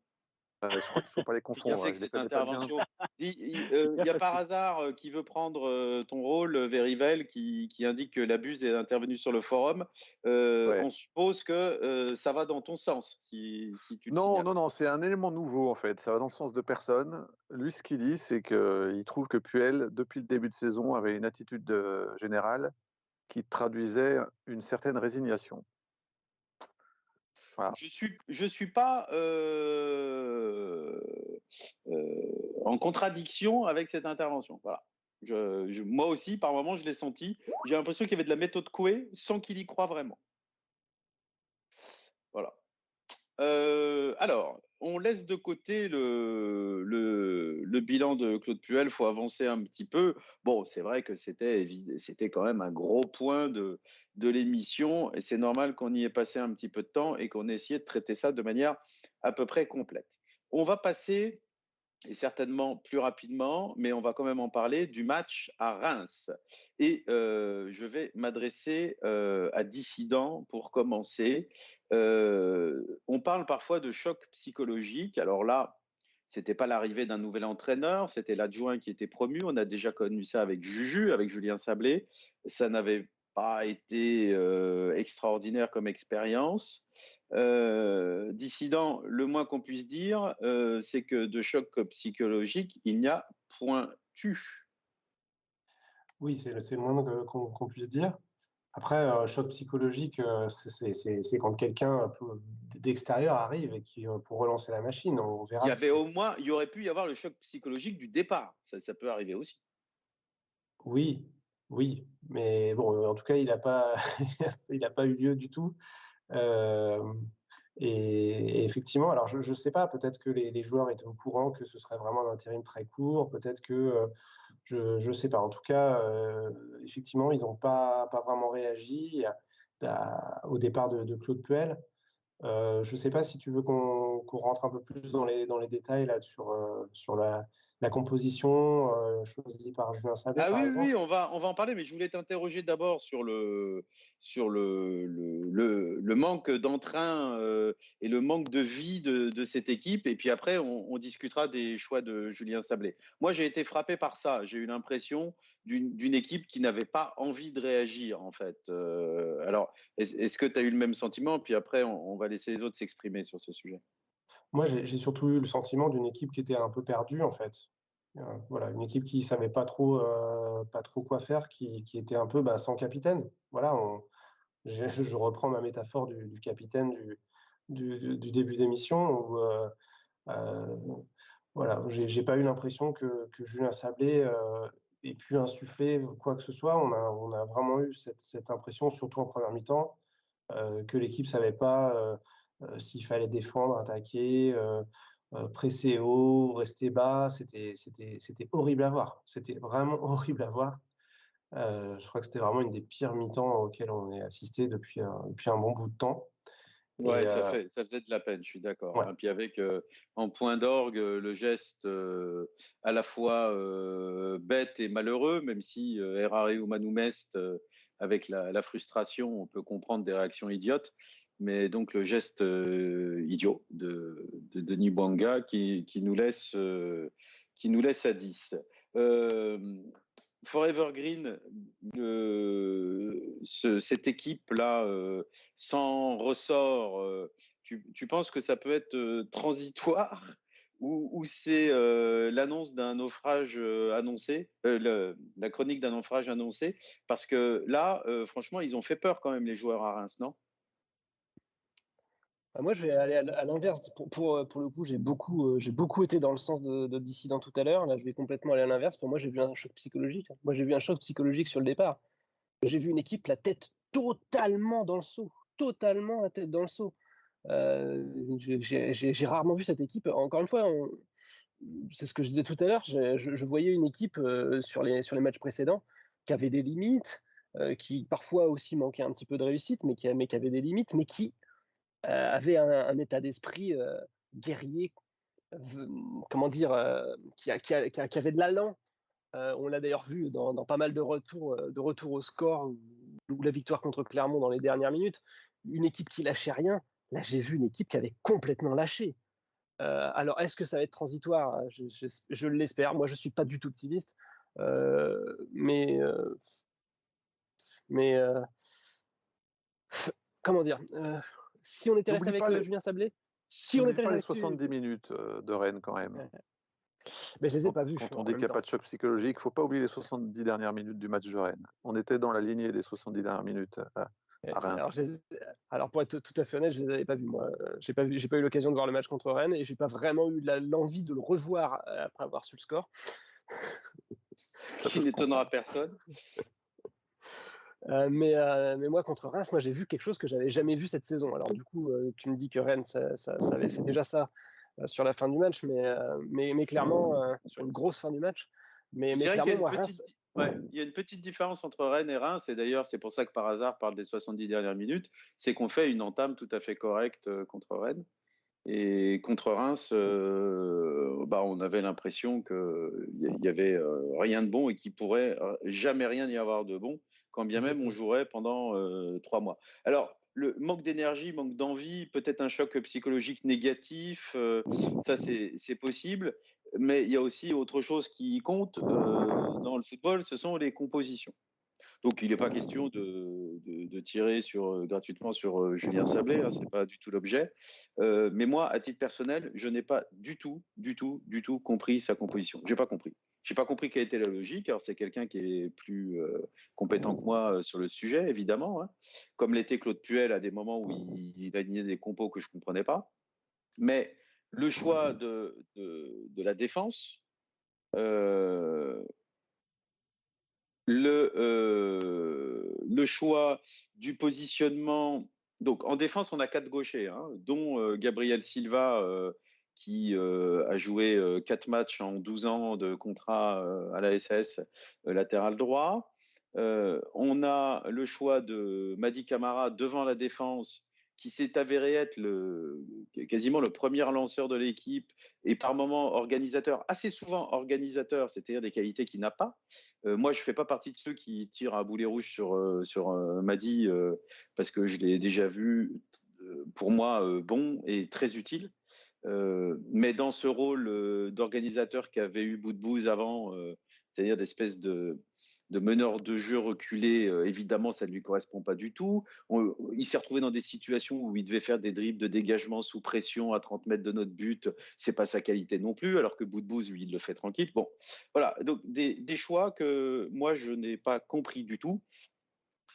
Euh, je crois qu'il ne faut pas les confondre. Je sais que cette intervention. Il euh, y a Par hasard euh, qui veut prendre euh, ton rôle, euh, Verivel, qui, qui indique que l'abuse est intervenu sur le forum. Euh, ouais. On suppose que euh, ça va dans ton sens, si, si tu le Non, signales. non, non, c'est un élément nouveau en fait. Ça va dans le sens de personne. Lui, ce qu'il dit, c'est qu'il trouve que Puel, depuis le début de saison, avait une attitude euh, générale qui traduisait une certaine résignation. Voilà. Je suis, je suis pas euh, euh, en contradiction avec cette intervention. Voilà. Je, je, moi aussi, par moments, je l'ai senti. J'ai l'impression qu'il y avait de la méthode Coué sans qu'il y croit vraiment. Voilà. Euh, alors, on laisse de côté le, le, le bilan de Claude Puel. Il faut avancer un petit peu. Bon, c'est vrai que c'était, c'était quand même un gros point de, de l'émission. Et c'est normal qu'on y ait passé un petit peu de temps et qu'on ait essayé de traiter ça de manière à peu près complète. On va passer, et certainement plus rapidement, mais on va quand même en parler, du match à Reims. Et euh, je vais m'adresser euh, à Dissident pour commencer. Euh, on parle parfois de choc psychologique. Alors là, ce n'était pas l'arrivée d'un nouvel entraîneur, c'était l'adjoint qui était promu. On a déjà connu ça avec Juju, avec Julien Sablé. Ça n'avait pas été euh, extraordinaire comme expérience. Euh, Dissident, le moins qu'on puisse dire, euh, c'est que de choc psychologique, il n'y a point eu. Oui, c'est, c'est le moins que, qu'on, qu'on puisse dire. Après, euh, choc psychologique, euh, c'est, c'est, c'est, c'est quand quelqu'un un peu d'extérieur arrive et qui, euh, pour relancer la machine, on verra. Il y avait si... au moins, il y aurait pu y avoir le choc psychologique du départ. Ça, ça peut arriver aussi. Oui. Oui, mais bon, en tout cas, il n'a pas, pas eu lieu du tout. Euh, et, et effectivement, alors je ne sais pas, peut-être que les, les joueurs étaient au courant que ce serait vraiment un intérim très court, peut-être que, euh, je ne sais pas. En tout cas, euh, effectivement, ils n'ont pas, pas vraiment réagi à, à, au départ de, de Claude Puel. Euh, je ne sais pas si tu veux qu'on, qu'on rentre un peu plus dans les, dans les détails là, sur, euh, sur la... la composition euh, choisie par Julien Sablé. Ah oui, exemple. oui, on va, on va en parler, mais je voulais t'interroger d'abord sur le, sur le, le, le, le manque d'entrain euh, et le manque de vie de, de cette équipe, et puis après, on, on discutera des choix de Julien Sablé. Moi, j'ai été frappé par ça, j'ai eu l'impression d'une, d'une équipe qui n'avait pas envie de réagir, en fait. Euh, alors, est-ce que tu as eu le même sentiment? Puis après, on, on va laisser les autres s'exprimer sur ce sujet. Moi, j'ai, j'ai surtout eu le sentiment d'une équipe qui était un peu perdue, en fait. Euh, voilà, une équipe qui ne savait pas trop, euh, pas trop quoi faire, qui, qui était un peu bah, sans capitaine. Voilà, on, je, je reprends ma métaphore du, du capitaine du, du, du début d'émission. Où, euh, euh, voilà, j'ai, j'ai pas eu l'impression que, que Julien Sablé euh, ait pu insuffler quoi que ce soit. On a, on a vraiment eu cette, cette impression, surtout en première mi-temps, euh, que l'équipe ne savait pas... Euh, Euh, s'il fallait défendre, attaquer, euh, euh, presser haut, rester bas, c'était, c'était, c'était horrible à voir. C'était vraiment horrible à voir. Euh, je crois que c'était vraiment une des pires mi-temps auxquelles on est assisté depuis un, depuis un bon bout de temps. Ouais, ça, euh... fait, ça faisait de la peine, je suis d'accord. Ouais. Et puis avec euh, en point d'orgue le geste euh, à la fois euh, bête et malheureux, même si euh, errare humanum est, euh, avec la, la frustration, on peut comprendre des réactions idiotes. Mais donc le geste euh, idiot de, de Denis Bouanga qui, qui, nous laisse, euh, qui nous laisse à dix. Euh, Forever Green, euh, ce, cette équipe-là, euh, sans ressort, euh, tu, tu penses que ça peut être euh, transitoire ou, ou c'est euh, l'annonce d'un naufrage euh, annoncé, euh, le, la chronique d'un naufrage annoncé? Parce que là, euh, franchement, ils ont fait peur quand même les joueurs à Reims, non? Moi, je vais aller à l'inverse. Pour, pour, pour le coup, j'ai beaucoup, euh, j'ai beaucoup été dans le sens de, de Dissident tout à l'heure. Là, je vais complètement aller à l'inverse. Pour moi, j'ai vu un choc psychologique. Moi, j'ai vu un choc psychologique sur le départ. J'ai vu une équipe la tête totalement dans le seau. Totalement la tête dans le seau. Euh, j'ai, j'ai, j'ai rarement vu cette équipe. Encore une fois, on, c'est ce que je disais tout à l'heure. Je, je, je voyais une équipe euh, sur, les, sur les matchs précédents qui avait des limites, euh, qui parfois aussi manquait un petit peu de réussite, mais qui, mais qui avait des limites, mais qui... Euh, avait un, un état d'esprit euh, guerrier, euh, comment dire, euh, qui, a, qui, a, qui, a, qui avait de l'allant. Euh, on l'a d'ailleurs vu dans, dans pas mal de retours, de retours au score ou, ou la victoire contre Clermont dans les dernières minutes. Une équipe qui lâchait rien. Là, j'ai vu une équipe qui avait complètement lâché. Euh, alors, est-ce que ça va être transitoire? Je, je, je l'espère. Moi, je suis pas du tout optimiste, euh, mais euh, mais euh, comment dire? Euh, Si on était resté avec les... Julien Sablé, si on était resté avec soixante-dix minutes de Rennes quand même. Mais je les ai pas vus. Quand on dit qu'il n'y a pas de choc psychologique, il ne faut pas oublier les soixante-dix dernières minutes du match de Rennes. On était dans la lignée des soixante-dix dernières minutes à Reims. Alors, Alors pour être tout à fait honnête, je ne les avais pas vus moi. J'ai pas vu, j'ai pas eu l'occasion de voir le match contre Rennes et j'ai pas vraiment eu la, l'envie de le revoir après avoir su le score. Ce qui n'étonnera personne. Euh, mais, euh, mais moi, contre Reims, moi, j'ai vu quelque chose que j'avais jamais vu cette saison. Alors du coup, euh, tu me dis que Rennes, ça, ça, ça avait fait déjà ça euh, sur la fin du match, mais, euh, mais, mais clairement, euh, sur une grosse fin du match. Mais, mais clairement, moi, petite... Reims... Ouais, il y a une petite différence entre Rennes et Reims, et d'ailleurs, c'est pour ça que par hasard, parle des soixante-dix dernières minutes, c'est qu'on fait une entame tout à fait correcte euh, contre Rennes. Et contre Reims, euh, bah, on avait l'impression qu'il n'y avait euh, rien de bon et qu'il ne pourrait euh, jamais rien y avoir de bon, quand bien même on jouerait pendant euh, trois mois. Alors, le manque d'énergie, manque d'envie, peut-être un choc psychologique négatif, euh, ça c'est, c'est possible, mais il y a aussi autre chose qui compte euh, dans le football, ce sont les compositions. Donc, il n'est pas question de, de, de tirer sur, gratuitement sur Julien Sablé, hein, ce n'est pas du tout l'objet. Euh, mais moi, à titre personnel, je n'ai pas du tout, du tout, du tout compris sa composition. Je n'ai pas compris. Je n'ai pas compris quelle était la logique. Alors, c'est quelqu'un qui est plus euh, compétent que moi euh, sur le sujet, évidemment. Hein. Comme l'était Claude Puel à des moments où il, il alignait des compos que je ne comprenais pas. Mais le choix de, de, de la défense... Euh, Le, euh, le choix du positionnement. Donc en défense, on a quatre gauchers, hein, dont euh, Gabriel Silva, euh, qui euh, a joué euh, quatre matchs en douze ans de contrat euh, à la S A S, euh, latéral droit. Euh, on a le choix de Mahdi Camara devant la défense, qui s'est avéré être le, quasiment le premier lanceur de l'équipe et par moments organisateur, assez souvent organisateur, c'est-à-dire des qualités qu'il n'a pas. Euh, moi, je ne fais pas partie de ceux qui tirent à boulet rouge sur, euh, sur euh, Mahdi euh, parce que je l'ai déjà vu, euh, pour moi, euh, bon et très utile. Euh, mais dans ce rôle euh, d'organisateur qu'avait eu Boudebouz avant, euh, c'est-à-dire d'espèce de... de meneur de jeu reculé, euh, évidemment, ça ne lui correspond pas du tout. On, il s'est retrouvé dans des situations où il devait faire des dribbles de dégagement sous pression à trente mètres de notre but. C'est pas sa qualité non plus, alors que Boudebouz, lui, il le fait tranquille. Bon, voilà. Donc, des, des choix que moi, je n'ai pas compris du tout.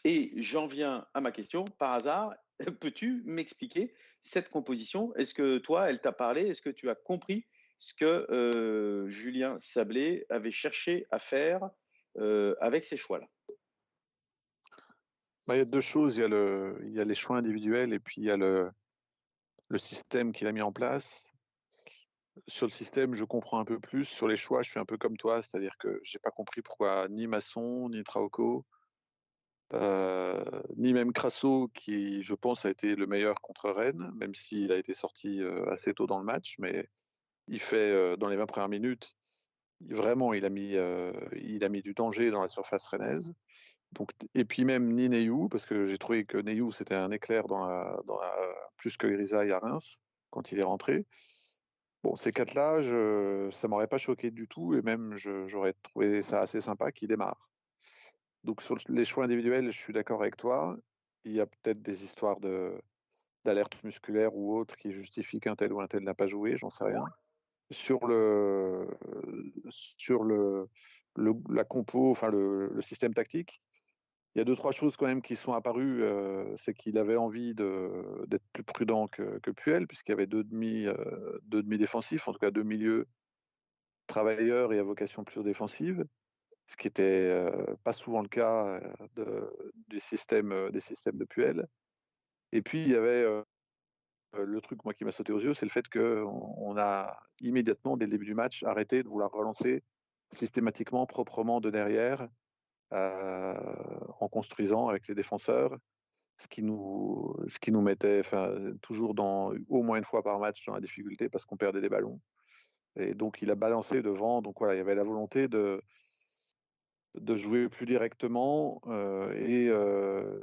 Et j'en viens à ma question. Par hasard, peux-tu m'expliquer cette composition? Est-ce que toi, elle t'a parlé? Est-ce que tu as compris ce que euh, Julien Sablé avait cherché à faire Euh, avec ces choix-là? Bah, il y a deux choses. Il y a, le, il y a les choix individuels et puis il y a le, le système qu'il a mis en place. Sur le système, je comprends un peu plus. Sur les choix, je suis un peu comme toi, c'est-à-dire que je n'ai pas compris pourquoi ni Masson, ni Traoko, euh, ni même Crasso, qui, je pense, a été le meilleur contre Rennes, même s'il a été sorti euh, assez tôt dans le match, mais il fait, euh, dans les vingt premières minutes, vraiment, il a, mis, euh, il a mis du danger dans la surface rennaise. Donc, et puis même ni Neyou, parce que j'ai trouvé que Neyou, c'était un éclair dans la, dans la, plus que Grisaille à Reims, quand il est rentré. Bon, ces quatre-là, je, ça ne m'aurait pas choqué du tout, et même je, j'aurais trouvé ça assez sympa qu'il démarre. Donc sur les choix individuels, je suis d'accord avec toi. Il y a peut-être des histoires de, d'alerte musculaire ou autre qui justifient qu'un tel ou un tel n'a pas joué, j'en sais rien. Sur le sur le, le la compo, enfin le, le système tactique, il y a deux trois choses quand même qui sont apparues. Euh, c'est qu'il avait envie de d'être plus prudent que, que Puel, puisqu'il y avait deux demi euh, deux demi défensifs, en tout cas deux milieux travailleurs et à vocation plus défensive, ce qui était euh, pas souvent le cas de, du système des systèmes de Puel. Et puis il y avait euh, le truc, moi, qui m'a sauté aux yeux, c'est le fait qu'on a immédiatement, dès le début du match, arrêté de vouloir relancer systématiquement, proprement de derrière, euh, en construisant avec les défenseurs, ce qui nous, ce qui nous mettait toujours dans, au moins une fois par match dans la difficulté parce qu'on perdait des ballons. Et donc, il a balancé devant. Donc, voilà, il y avait la volonté de, de jouer plus directement euh, et... Euh,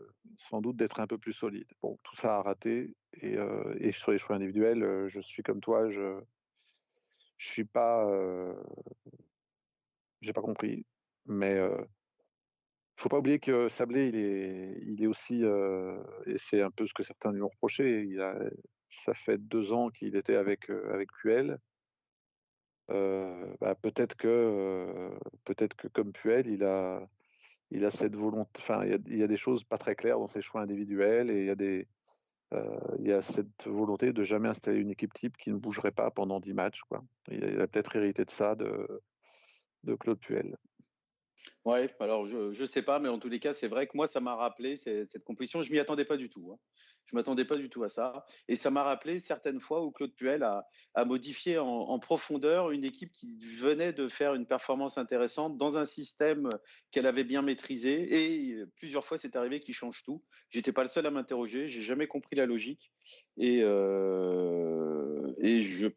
sans doute d'être un peu plus solide. Bon, tout ça a raté. Et, euh, et sur les choix individuels, euh, je suis comme toi, je ne suis pas... Euh, j'ai pas compris. Mais il euh, ne faut pas oublier que Sablé, il est, il est aussi... Euh, et c'est un peu ce que certains lui ont reproché. Il a, ça fait deux ans qu'il était avec, euh, avec Puel. Euh, bah, peut-être que, euh, peut-être que comme Puel, il a... Il a cette volonté, enfin, il y a, il y a des choses pas très claires dans ses choix individuels et il y a des, euh, il y a cette volonté de jamais installer une équipe type qui ne bougerait pas pendant dix matchs, quoi. Il a, il a peut-être hérité de ça de, de Claude Puel. Ouais, alors je je sais pas, mais en tous les cas, c'est vrai que moi, ça m'a rappelé cette, cette composition. Je m'y attendais pas du tout. Hein. Je m'attendais pas du tout à ça, et ça m'a rappelé certaines fois où Claude Puel a, a modifié en, en profondeur une équipe qui venait de faire une performance intéressante dans un système qu'elle avait bien maîtrisé, et plusieurs fois c'est arrivé qu'il change tout. J'étais pas le seul à m'interroger, j'ai jamais compris la logique, et euh, et je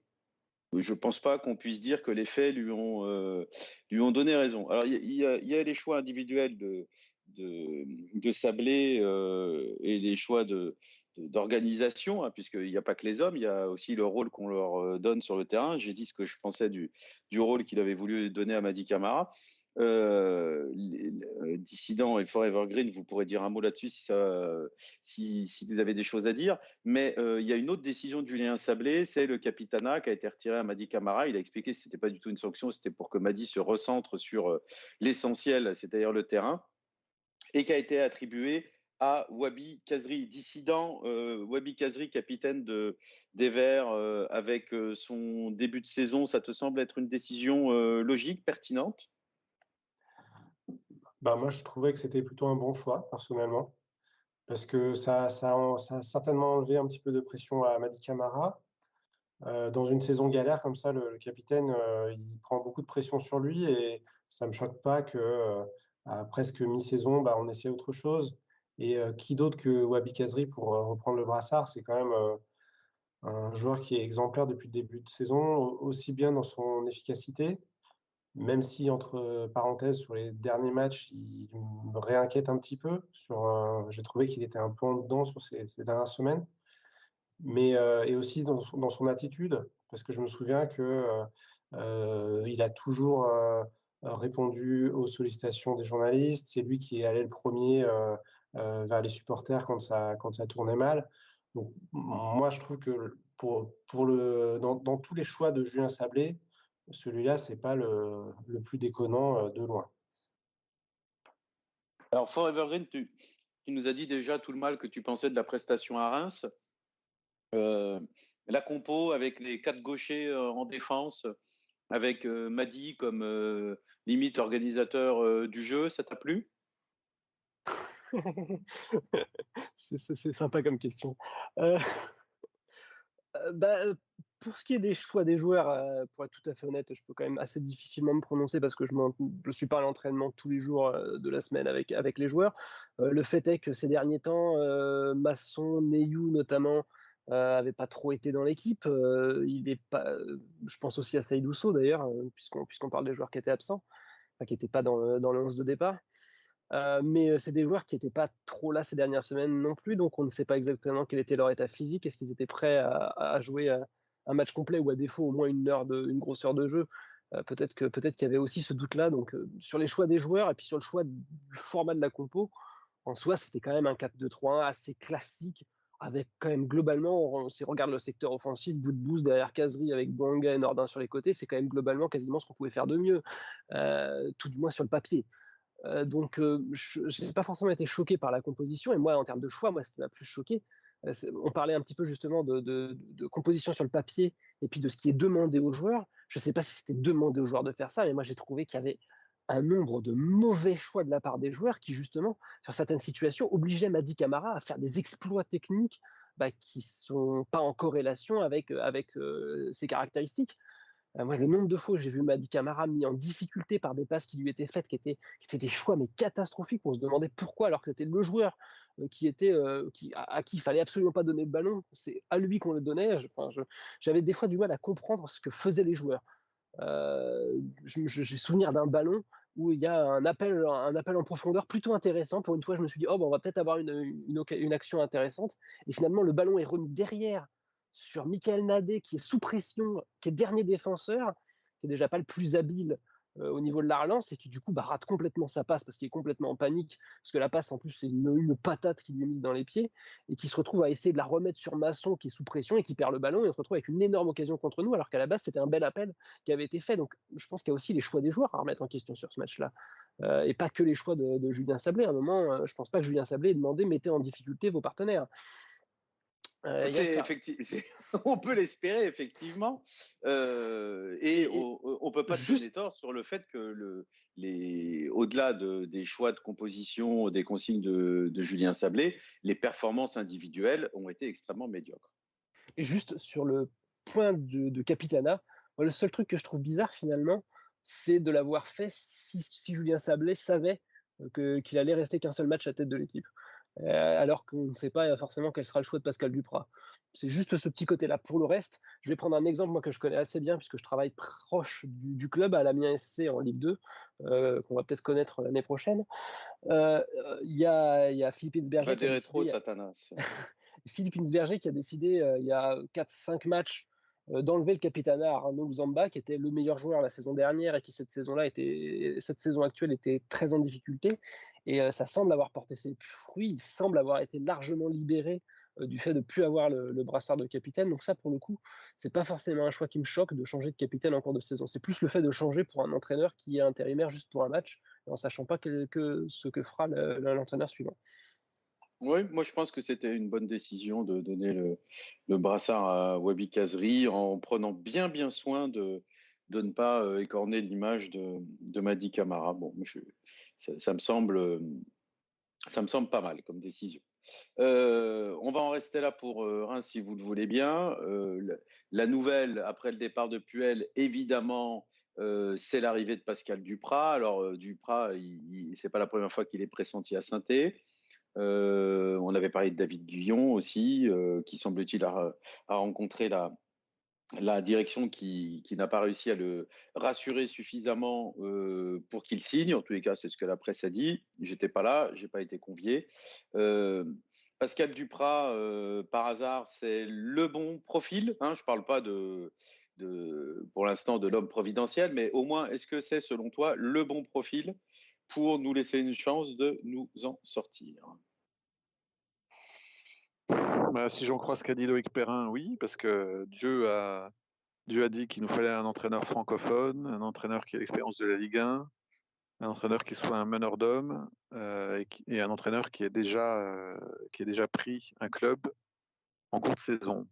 Je ne pense pas qu'on puisse dire que les faits lui ont, euh, lui ont donné raison. Alors, il y, y, y a les choix individuels de, de, de Sablé euh, et les choix de, de, d'organisation, hein, puisqu'il n'y a pas que les hommes, il y a aussi le rôle qu'on leur donne sur le terrain. J'ai dit ce que je pensais du, du rôle qu'il avait voulu donner à Mahdi Camara. Euh, les, les Dissident et Forever Green, vous pourrez dire un mot là-dessus si, ça, si, si vous avez des choses à dire, mais euh, il y a une autre décision de Julien Sablé, c'est le capitana qui a été retiré à Mahdi Camara. Il a expliqué que ce n'était pas du tout une sanction, c'était pour que Mahdi se recentre sur euh, l'essentiel, c'est-à-dire le terrain, et qui a été attribué à Wahbi Khazri, dissident, euh, Wahbi Khazri, capitaine de, des Verts, euh, avec euh, son début de saison. Ça te semble être une décision euh, logique, pertinente? Bah moi, je trouvais que c'était plutôt un bon choix, personnellement, parce que ça, ça, ça a certainement enlevé un petit peu de pression à Mahdi Camara. Euh, dans une saison galère comme ça, le, le capitaine, euh, il prend beaucoup de pression sur lui, et ça ne me choque pas qu'à euh, presque mi-saison, bah, on essaie autre chose Et euh, qui d'autre que Wahbi Khazri pour euh, reprendre le brassard, c'est quand même euh, un joueur qui est exemplaire depuis le début de saison, aussi bien dans son efficacité, même si, entre parenthèses, sur les derniers matchs, il me réinquiète un petit peu. Sur, euh, j'ai trouvé qu'il était un peu en dedans sur ces, ces dernières semaines. Mais, euh, et aussi dans son, dans son attitude, parce que je me souviens qu'il euh, a toujours euh, répondu aux sollicitations des journalistes. C'est lui qui est allé le premier euh, euh, vers les supporters quand ça, quand ça tournait mal. Donc, moi, je trouve que pour, pour le, dans, dans tous les choix de Julien Sablé, celui-là, ce n'est pas le, le plus déconnant de loin. Alors, Forever Green, tu, tu nous as dit déjà tout le mal que tu pensais de la prestation à Reims. Euh, la compo avec les quatre gauchers en défense, avec euh, Mahdi comme euh, limite organisateur euh, du jeu, ça t'a plu ? c'est, c'est, c'est sympa comme question. Euh, euh, bah, pour ce qui est des choix des joueurs, euh, pour être tout à fait honnête, je peux quand même assez difficilement me prononcer parce que je ne suis pas à l'entraînement tous les jours euh, de la semaine avec, avec les joueurs. Euh, le fait est que ces derniers temps, euh, Masson, Neyou notamment, Euh, avait pas trop été dans l'équipe. Euh, il est pas, euh, je pense aussi à Seydou Sow d'ailleurs, euh, puisqu'on, puisqu'on parle des joueurs qui étaient absents, enfin, qui n'étaient pas dans le, dans le onze de départ. Euh, mais euh, c'est des joueurs qui n'étaient pas trop là ces dernières semaines non plus, donc on ne sait pas exactement quel était leur état physique. Est-ce qu'ils étaient prêts à, à jouer à un match complet ou à défaut au moins une heure de, une grosse heure de jeu ? euh, peut-être, que, peut-être qu'il y avait aussi ce doute-là. Donc euh, sur les choix des joueurs et puis sur le choix du format de la compo, en soi c'était quand même un quatre deux trois un assez classique. Avec quand même globalement, on, si on regarde le secteur offensif, Boudebouz derrière Khazri avec Bouanga et Nordin sur les côtés, c'est quand même globalement quasiment ce qu'on pouvait faire de mieux, euh, tout du moins sur le papier. Euh, donc euh, je n'ai pas forcément été choqué par la composition, et moi en termes de choix, moi ce qui m'a plus choqué, euh, on parlait un petit peu justement de, de, de composition sur le papier, et puis de ce qui est demandé aux joueurs. Je ne sais pas si c'était demandé aux joueurs de faire ça, mais moi j'ai trouvé qu'il y avait un nombre de mauvais choix de la part des joueurs qui, justement, sur certaines situations, obligeaient Mahdi Camara à faire des exploits techniques bah, qui sont pas en corrélation avec, avec euh, ses caractéristiques. Euh, moi, le nombre de fois où j'ai vu Mahdi Camara mis en difficulté par des passes qui lui étaient faites, qui étaient, qui étaient des choix mais catastrophiques, on se demandait pourquoi, alors que c'était le joueur euh, qui était, euh, qui, à, à qui il fallait absolument pas donner le ballon, c'est à lui qu'on le donnait. Je, enfin, je, j'avais des fois du mal à comprendre ce que faisaient les joueurs. Euh, je, je, j'ai souvenir d'un ballon où il y a un appel, un appel en profondeur plutôt intéressant. Pour une fois, je me suis dit, oh, ben, on va peut-être avoir une, une, une action intéressante. Et finalement, le ballon est remis derrière sur Michael Nadé, qui est sous pression, qui est dernier défenseur, qui n'est déjà pas le plus habile euh, au niveau de la relance, et qui du coup bah, rate complètement sa passe parce qu'il est complètement en panique. Parce que la passe, en plus, c'est une, une patate qui lui est mise dans les pieds, et qui se retrouve à essayer de la remettre sur Masson, qui est sous pression, et qui perd le ballon. Et on se retrouve avec une énorme occasion contre nous, alors qu'à la base, c'était un bel appel qui avait été fait. Donc, je pense qu'il y a aussi les choix des joueurs à remettre en question sur ce match-là. Euh, et pas que les choix de, de Julien Sablé. À un moment, euh, je ne pense pas que Julien Sablé ait demandé « mettez en difficulté vos partenaires ». Euh, c'est effecti- c'est... on peut l'espérer effectivement euh, et, et on ne peut pas juste... donner tort sur le fait que le, les, au-delà de, des choix de composition, des consignes de, de Julien Sablé, les performances individuelles ont été extrêmement médiocres. Et juste sur le point de, de Capitana, le seul truc que je trouve bizarre finalement, c'est de l'avoir fait si, si Julien Sablé savait que, qu'il allait rester qu'un seul match à tête de l'équipe. Alors qu'on ne sait pas forcément quel sera le choix de Pascal Dupraz. C'est juste ce petit côté-là. Pour le reste, je vais prendre un exemple moi, que je connais assez bien, puisque je travaille proche du, du club à l'Amiens S C en Ligue deux, euh, qu'on va peut-être connaître l'année prochaine. Il euh, y, y a Philippe Hinsberger qui, qui a décidé euh, il y a quatre cinq matchs euh, d'enlever le capitana à Arnaud Zamba, qui était le meilleur joueur la saison dernière et qui cette saison-là était, cette saison actuelle était très en difficulté. Et ça semble avoir porté ses fruits, il semble avoir été largement libéré euh, du fait de ne plus avoir le, le brassard de capitaine. Donc ça, pour le coup, ce n'est pas forcément un choix qui me choque de changer de capitaine en cours de saison. C'est plus le fait de changer pour un entraîneur qui est intérimaire juste pour un match, en ne sachant pas que, que, ce que fera le, l'entraîneur suivant. Oui, moi je pense que c'était une bonne décision de donner le, le brassard à Wahbi Khazri en prenant bien bien soin de... de ne pas euh, écorner l'image de, de Mahdi Camara. Bon, je, ça, ça, me semble, ça me semble pas mal comme décision. Euh, on va en rester là pour euh, Reims, si vous le voulez bien. Euh, la, la nouvelle, après le départ de Puel, évidemment, euh, c'est l'arrivée de Pascal Dupraz. Alors, euh, Dupraz, il, il, c'est pas la première fois qu'il est pressenti à Saint-Étienne. Euh, on avait parlé de David Guillon aussi, euh, qui semble-t-il a, a rencontré la, la direction qui, qui n'a pas réussi à le rassurer suffisamment euh, pour qu'il signe. En tous les cas, c'est ce que la presse a dit. J'étais pas là, j'ai pas été convié. Euh, Pascal Dupraz, euh, par hasard, c'est le bon profil. Hein, je parle pas de, de, pour l'instant, de l'homme providentiel, mais au moins, est-ce que c'est, selon toi, le bon profil pour nous laisser une chance de nous en sortir? Bah, si j'en crois ce qu'a dit Loïc Perrin, oui, parce que Dieu a, Dieu a dit qu'il nous fallait un entraîneur francophone, un entraîneur qui a l'expérience de la Ligue un, un entraîneur qui soit un meneur d'hommes euh, et, et un entraîneur qui ait déjà, euh, qui ait déjà pris un club en cours de saison.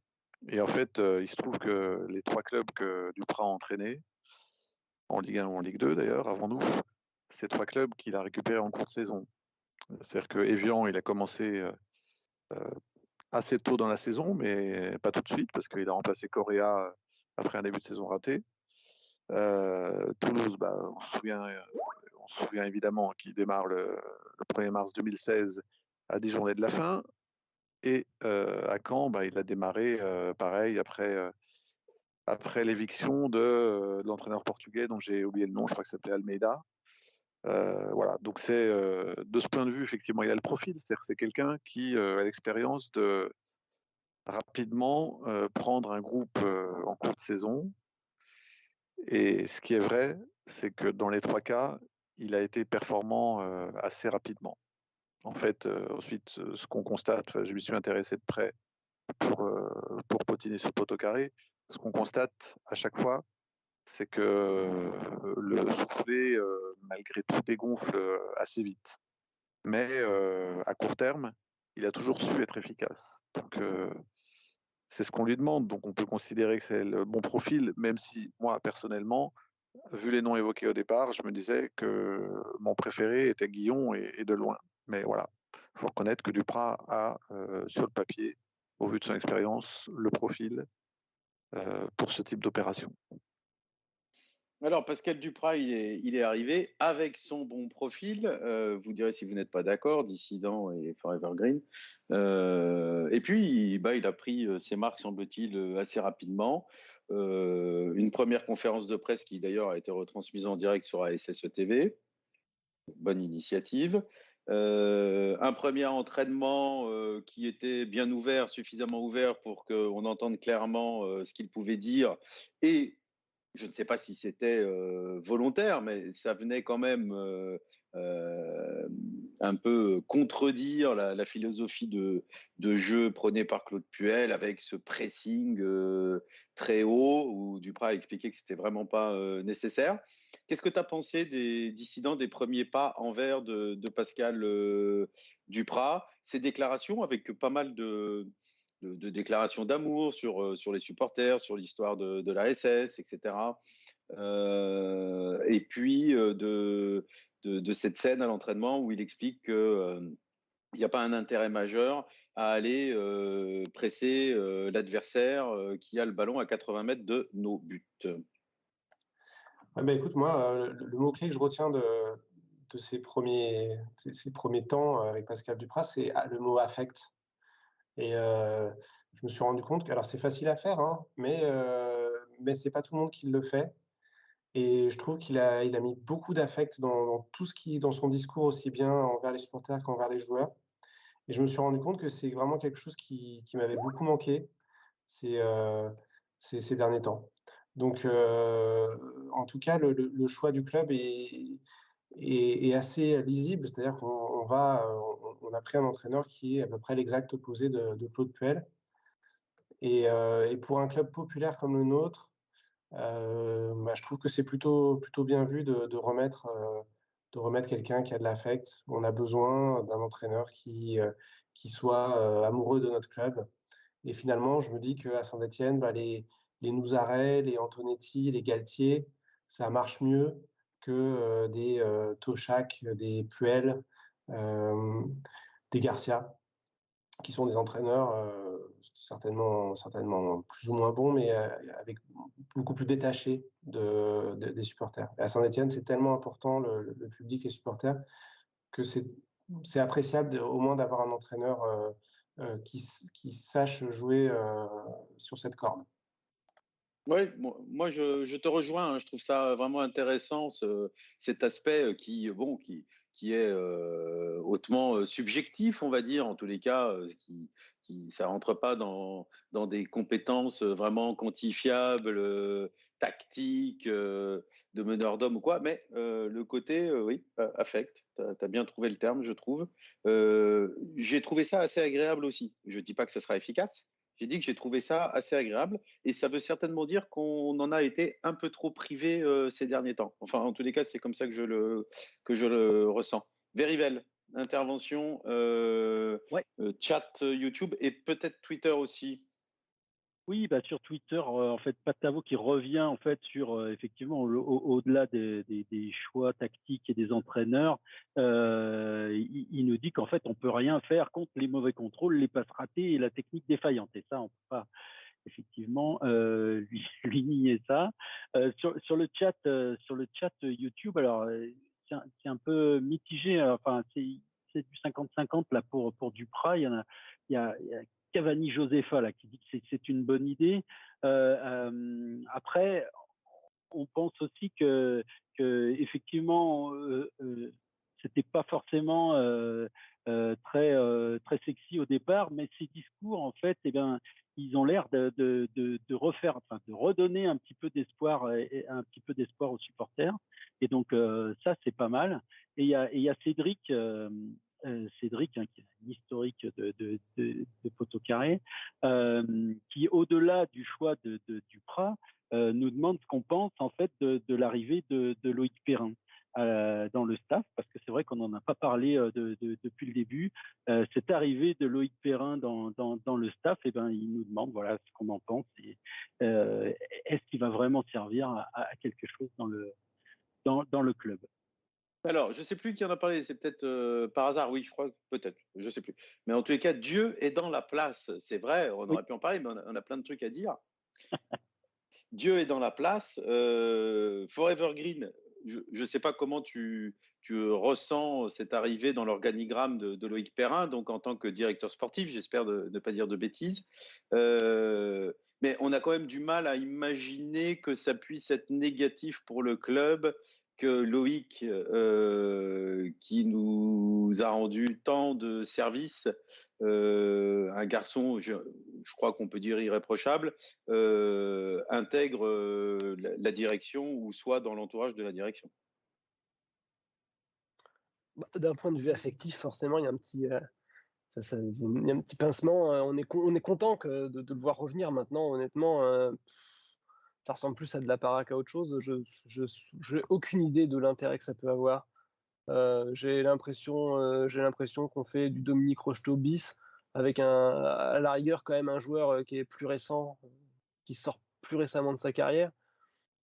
Et en fait, euh, il se trouve que les trois clubs que Dupraz a entraînés, en Ligue un ou en Ligue deux d'ailleurs, avant nous, ces trois clubs qu'il a récupérés en cours de saison. C'est-à-dire que Evian, il a commencé euh, euh, assez tôt dans la saison, mais pas tout de suite, parce qu'il a remplacé Correa après un début de saison raté. Euh, Toulouse, bah, on, se souvient, on se souvient évidemment qu'il démarre le, le premier mars deux mille seize à dix journées de la fin. Et euh, à Caen, bah, il a démarré euh, pareil après, euh, après l'éviction de, euh, de l'entraîneur portugais, dont j'ai oublié le nom, je crois que ça s'appelait Almeida. Euh, voilà, donc c'est euh, de ce point de vue, effectivement, il a le profil, c'est-à-dire que c'est quelqu'un qui euh, a l'expérience de rapidement euh, prendre un groupe euh, en cours de saison. Et ce qui est vrai, c'est que dans les trois cas, il a été performant euh, assez rapidement. En fait, euh, ensuite, ce qu'on constate, je m'y suis intéressé de près pour, euh, pour potiner sur Poteau Carré, ce qu'on constate à chaque fois, c'est que le soufflet, euh, malgré tout, dégonfle assez vite. Mais euh, à court terme, il a toujours su être efficace. Donc, euh, c'est ce qu'on lui demande. Donc, on peut considérer que c'est le bon profil, même si, moi, personnellement, vu les noms évoqués au départ, je me disais que mon préféré était Guillon et, et de loin. Mais voilà, il faut reconnaître que Dupraz a, euh, sur le papier, au vu de son expérience, le profil euh, pour ce type d'opération. Alors, Pascal Dupraz, il est, il est arrivé avec son bon profil. Euh, vous direz si vous n'êtes pas d'accord, Dissident et Forever Green. Euh, et puis, bah, il a pris ses marques, semble-t-il, assez rapidement. Euh, une première conférence de presse qui, d'ailleurs, a été retransmise en direct sur A S S E T V. Bonne initiative. Euh, un premier entraînement euh, qui était bien ouvert, suffisamment ouvert pour qu'on entende clairement euh, ce qu'il pouvait dire et je ne sais pas si c'était euh, volontaire, mais ça venait quand même euh, euh, un peu contredire la, la philosophie de, de jeu prônée par Claude Puel avec ce pressing euh, très haut où Dupraz a expliqué que ce n'était vraiment pas euh, nécessaire. Qu'est-ce que tu as pensé des dissidents, des premiers pas envers de, de Pascal euh, Dupraz, ces déclarations avec pas mal de... De, de déclarations d'amour sur, sur les supporters, sur l'histoire de, de l'A S S, et cetera. Euh, et puis de, de, de cette scène à l'entraînement où il explique qu'il n'y a pas un intérêt majeur à aller euh, presser euh, l'adversaire euh, qui a le ballon à quatre-vingts mètres de nos buts. Ah ben écoute, moi, le, le mot-clé que je retiens de, de ces, premiers, ces, ces premiers temps avec Pascal Dupraz, c'est le mot « affect ». Et euh, je me suis rendu compte que, alors c'est facile à faire, hein, mais, euh, mais ce n'est pas tout le monde qui le fait. Et je trouve qu'il a, il a mis beaucoup d'affect dans, dans tout ce qui, dans son discours, aussi bien envers les supporters qu'envers les joueurs. Et je me suis rendu compte que c'est vraiment quelque chose qui, qui m'avait beaucoup manqué ces, euh, ces, ces derniers temps. Donc, euh, en tout cas, le, le, le choix du club est, est, est assez lisible, c'est-à-dire qu'on on va... On, On a pris un entraîneur qui est à peu près l'exact opposé de, de Claude Puel. Et, euh, et pour un club populaire comme le nôtre, euh, bah, je trouve que c'est plutôt, plutôt bien vu de, de remettre, euh, de remettre quelqu'un qui a de l'affect. On a besoin d'un entraîneur qui, euh, qui soit euh, amoureux de notre club. Et finalement, je me dis qu'à Saint-Étienne, bah, les, les Nouzaret, les Antonetti, les Galtier, ça marche mieux que euh, des euh, Tochac, des Puel, Euh, des Garcia, qui sont des entraîneurs euh, certainement, certainement plus ou moins bons, mais euh, avec beaucoup plus détachés de, de, des supporters. Et à Saint-Étienne, c'est tellement important le, le public et les supporters que c'est c'est appréciable de, au moins d'avoir un entraîneur euh, euh, qui, qui sache jouer euh, sur cette corde. Oui, moi je, je te rejoins, hein, je trouve ça vraiment intéressant, ce, cet aspect qui, bon, qui, qui est euh, hautement subjectif, on va dire, en tous les cas, qui, qui, ça rentre pas dans, dans des compétences vraiment quantifiables, euh, tactiques, euh, de meneur d'homme ou quoi, mais euh, le côté, euh, oui, affect, tu as bien trouvé le terme, je trouve. Euh, j'ai trouvé ça assez agréable aussi, je dis pas que ça sera efficace. J'ai dit que j'ai trouvé ça assez agréable et ça veut certainement dire qu'on en a été un peu trop privé euh, ces derniers temps. Enfin, en tous les cas, c'est comme ça que je le, que je le ressens. Verivel, intervention, euh, ouais. euh, chat, YouTube et peut-être Twitter aussi. Oui, bah sur Twitter, euh, en fait, Patavo qui revient en fait sur euh, effectivement au, au-delà des, des, des choix tactiques et des entraîneurs, euh, il, il nous dit qu'en fait on peut rien faire contre les mauvais contrôles, les passes ratées et la technique défaillante. Et ça, on peut pas effectivement euh, lui, lui nier ça. Euh, sur, sur le chat, euh, sur le chat YouTube, alors euh, c'est, un, c'est un peu mitigé. Euh, enfin, c'est, c'est du cinquante cinquante là pour pour Dupraz. Il y en a, il y a, il y a Cavani Josefa là qui dit que c'est, c'est une bonne idée. Euh, euh, après, on pense aussi que, que effectivement, euh, euh, c'était pas forcément euh, euh, très euh, très sexy au départ, mais ces discours en fait, eh bien, ils ont l'air de, de, de, de refaire, enfin, de redonner un petit peu d'espoir, et un petit peu d'espoir aux supporters. Et donc euh, ça, c'est pas mal. Et il y a, et il y a Cédric. Euh, Cédric, hein, qui est un historique de, de, de, de Poteau Carré, euh, qui, au-delà du choix de, de, du P R A, euh, nous demande ce qu'on pense en fait de, de l'arrivée de, de Loïc Perrin euh, dans le staff, parce que c'est vrai qu'on n'en a pas parlé euh, de, de, depuis le début. Euh, cette arrivée de Loïc Perrin dans, dans, dans le staff, eh ben, il nous demande voilà, ce qu'on en pense et euh, est-ce qu'il va vraiment servir à, à quelque chose dans le, dans, dans le club. Alors, je ne sais plus qui en a parlé, c'est peut-être euh, par hasard, oui, je crois, peut-être, je ne sais plus. Mais en tous les cas, Dieu est dans la place, c'est vrai, on aurait pu en parler, mais on a, on a plein de trucs à dire. Dieu est dans la place, euh, Forever Green, je ne sais pas comment tu, tu ressens cette arrivée dans l'organigramme de, de Loïc Perrin, donc en tant que directeur sportif, j'espère de, ne pas dire de bêtises, euh, mais on a quand même du mal à imaginer que ça puisse être négatif pour le club, que Loïc, euh, qui nous a rendu tant de services, euh, un garçon, je, je crois qu'on peut dire irréprochable, euh, intègre euh, la, la direction ou soit dans l'entourage de la direction. Bah, d'un point de vue affectif, forcément, il y a un petit, euh, ça, ça, il y a un petit pincement. Euh, on, est, on est content que, de, de le voir revenir maintenant, honnêtement. Euh, Ça ressemble plus à de la baraque qu'à autre chose. Je, je, je n'ai aucune idée de l'intérêt que ça peut avoir. Euh, j'ai l'impression, euh, j'ai l'impression qu'on fait du Dominique Rocheteau bis avec un, à la rigueur quand même un joueur qui est plus récent, qui sort plus récemment de sa carrière.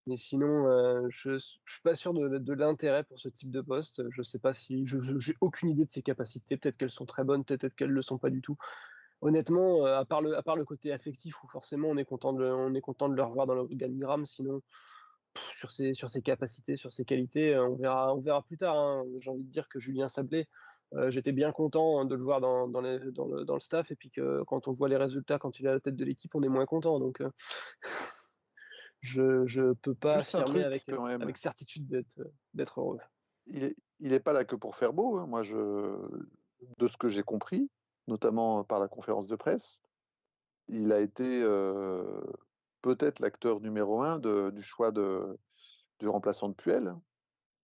Mais sinon, euh, je ne suis pas sûr de, de l'intérêt pour ce type de poste. Je sais pas si, je, je, j'ai aucune idée de ses capacités. Peut-être qu'elles sont très bonnes, peut-être qu'elles ne le sont pas du tout. Honnêtement, à part, le, à part le côté affectif où forcément on est content de, on est content de le revoir dans l'organigramme, sinon pff, sur, ses, sur ses capacités, sur ses qualités, on verra, on verra plus tard. Hein. J'ai envie de dire que Julien Sablé, euh, j'étais bien content de le voir dans, dans, les, dans, le, dans le staff et puis que quand on voit les résultats, quand il est à la tête de l'équipe, on est moins content. Donc euh, je ne peux pas juste affirmer avec, avec certitude d'être, d'être heureux. Il n'est pas là que pour faire beau. Hein. Moi, je, de ce que j'ai compris, notamment par la conférence de presse, il a été euh, peut-être l'acteur numéro un de, du choix de, du remplaçant de Puel.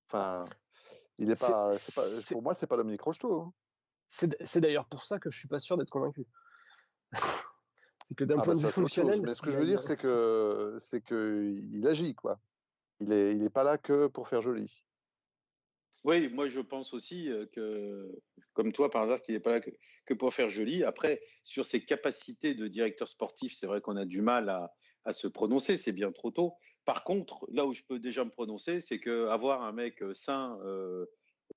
Enfin, il est pas, c'est, c'est pas c'est, pour moi, c'est pas Dominique Rocheteau. Hein. C'est, c'est d'ailleurs pour ça que je suis pas sûr d'être convaincu. C'est que d'un ah point bah, de vue fonctionnel. Mais ce que je veux dire, c'est que c'est que il agit quoi. Il est, il est pas là que pour faire joli. Oui, moi je pense aussi que, comme toi par hasard, qu'il n'est pas là que, que pour faire joli. Après, sur ses capacités de directeur sportif, c'est vrai qu'on a du mal à, à se prononcer, c'est bien trop tôt. Par contre, là où je peux déjà me prononcer, c'est qu'avoir un mec sain euh,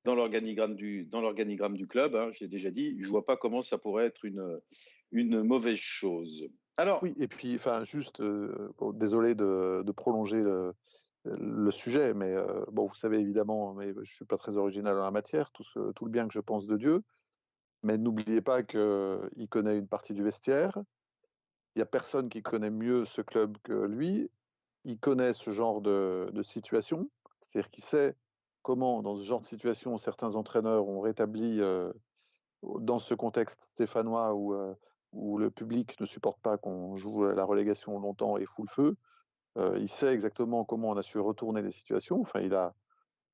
dans l'organigramme du, dans l'organigramme du club, hein, j'ai déjà dit, je ne vois pas comment ça pourrait être une, une mauvaise chose. Alors, oui, et puis, enfin, juste, euh, bon, désolé de, de prolonger le, le sujet, mais euh, bon, vous savez évidemment, mais je suis pas très original en la matière, tout, ce, tout le bien que je pense de Dieu, mais n'oubliez pas qu'il connaît une partie du vestiaire, il n'y a personne qui connaît mieux ce club que lui, il connaît ce genre de, de situation, c'est-à-dire qu'il sait comment, dans ce genre de situation, certains entraîneurs ont rétabli, euh, dans ce contexte stéphanois où, euh, où le public ne supporte pas qu'on joue la relégation longtemps et fout le feu, euh, il sait exactement comment on a su retourner les situations. Enfin, il a,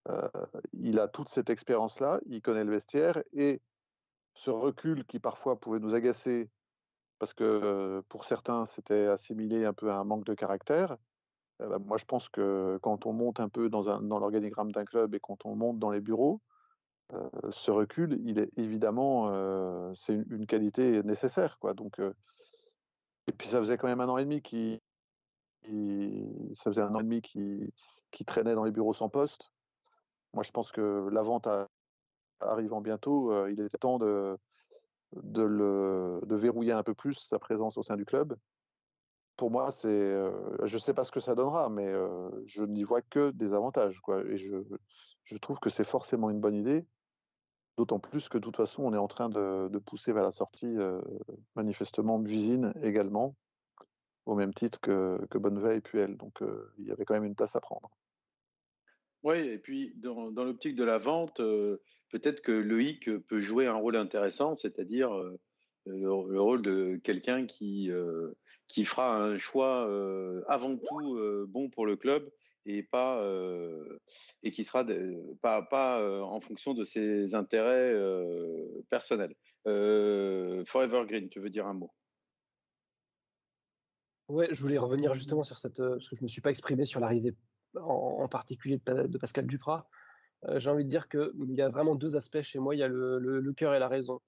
euh, il a toute cette expérience-là, il connaît le vestiaire, et ce recul qui parfois pouvait nous agacer, parce que euh, pour certains, c'était assimilé un peu à un manque de caractère. Eh bien, moi, je pense que quand on monte un peu dans, un, dans l'organigramme d'un club et quand on monte dans les bureaux, euh, ce recul, il est évidemment, euh, c'est une, une qualité nécessaire, quoi. Donc, euh, et puis, ça faisait quand même un an et demi qui, qui ça faisait un an et demi qui, qui traînait dans les bureaux sans poste. Moi, je pense que la vente a, arrivant bientôt, euh, il était temps de, de, le, de verrouiller un peu plus sa présence au sein du club. Pour moi, c'est, euh, je ne sais pas ce que ça donnera, mais euh, je n'y vois que des avantages, quoi. Et je, je trouve que c'est forcément une bonne idée, d'autant plus que de toute façon, on est en train de, de pousser vers la sortie, euh, manifestement, Buisine également, au même titre que, que Bonneveille et Puel. Donc, euh, il y avait quand même une place à prendre. Oui, et puis dans, dans l'optique de la vente, euh, peut-être que Loïc peut jouer un rôle intéressant, c'est-à-dire... Euh... le rôle de quelqu'un qui, euh, qui fera un choix euh, avant tout euh, bon pour le club et, pas, euh, et qui sera de, pas, pas euh, en fonction de ses intérêts euh, personnels. Euh, Forever Green, tu veux dire un mot? Oui, je voulais revenir justement sur cette... Euh, parce que je ne me suis pas exprimé sur l'arrivée en, en particulier de, de Pascal Dupraz. Euh, j'ai envie de dire qu'il y a vraiment deux aspects chez moi. Il y a le, le, le cœur et la raison.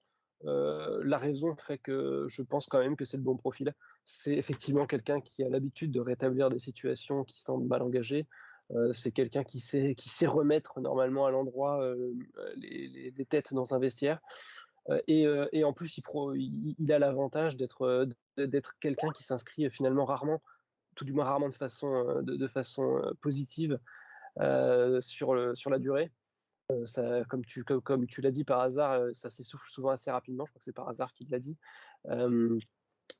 Euh, la raison fait que je pense quand même que c'est le bon profil. C'est effectivement quelqu'un qui a l'habitude de rétablir des situations qui semblent mal engagées. Euh, c'est quelqu'un qui sait, qui sait remettre normalement à l'endroit euh, les, les, les têtes dans un vestiaire. Euh, et, euh, et en plus, il, pro, il, il a l'avantage d'être, d'être quelqu'un qui s'inscrit finalement rarement, tout du moins rarement de façon, de, de façon positive euh, sur, le, sur la durée. Ça, comme tu, comme, comme tu l'as dit par hasard, ça s'essouffle souvent assez rapidement. Je crois que c'est par hasard qu'il l'a dit. Euh,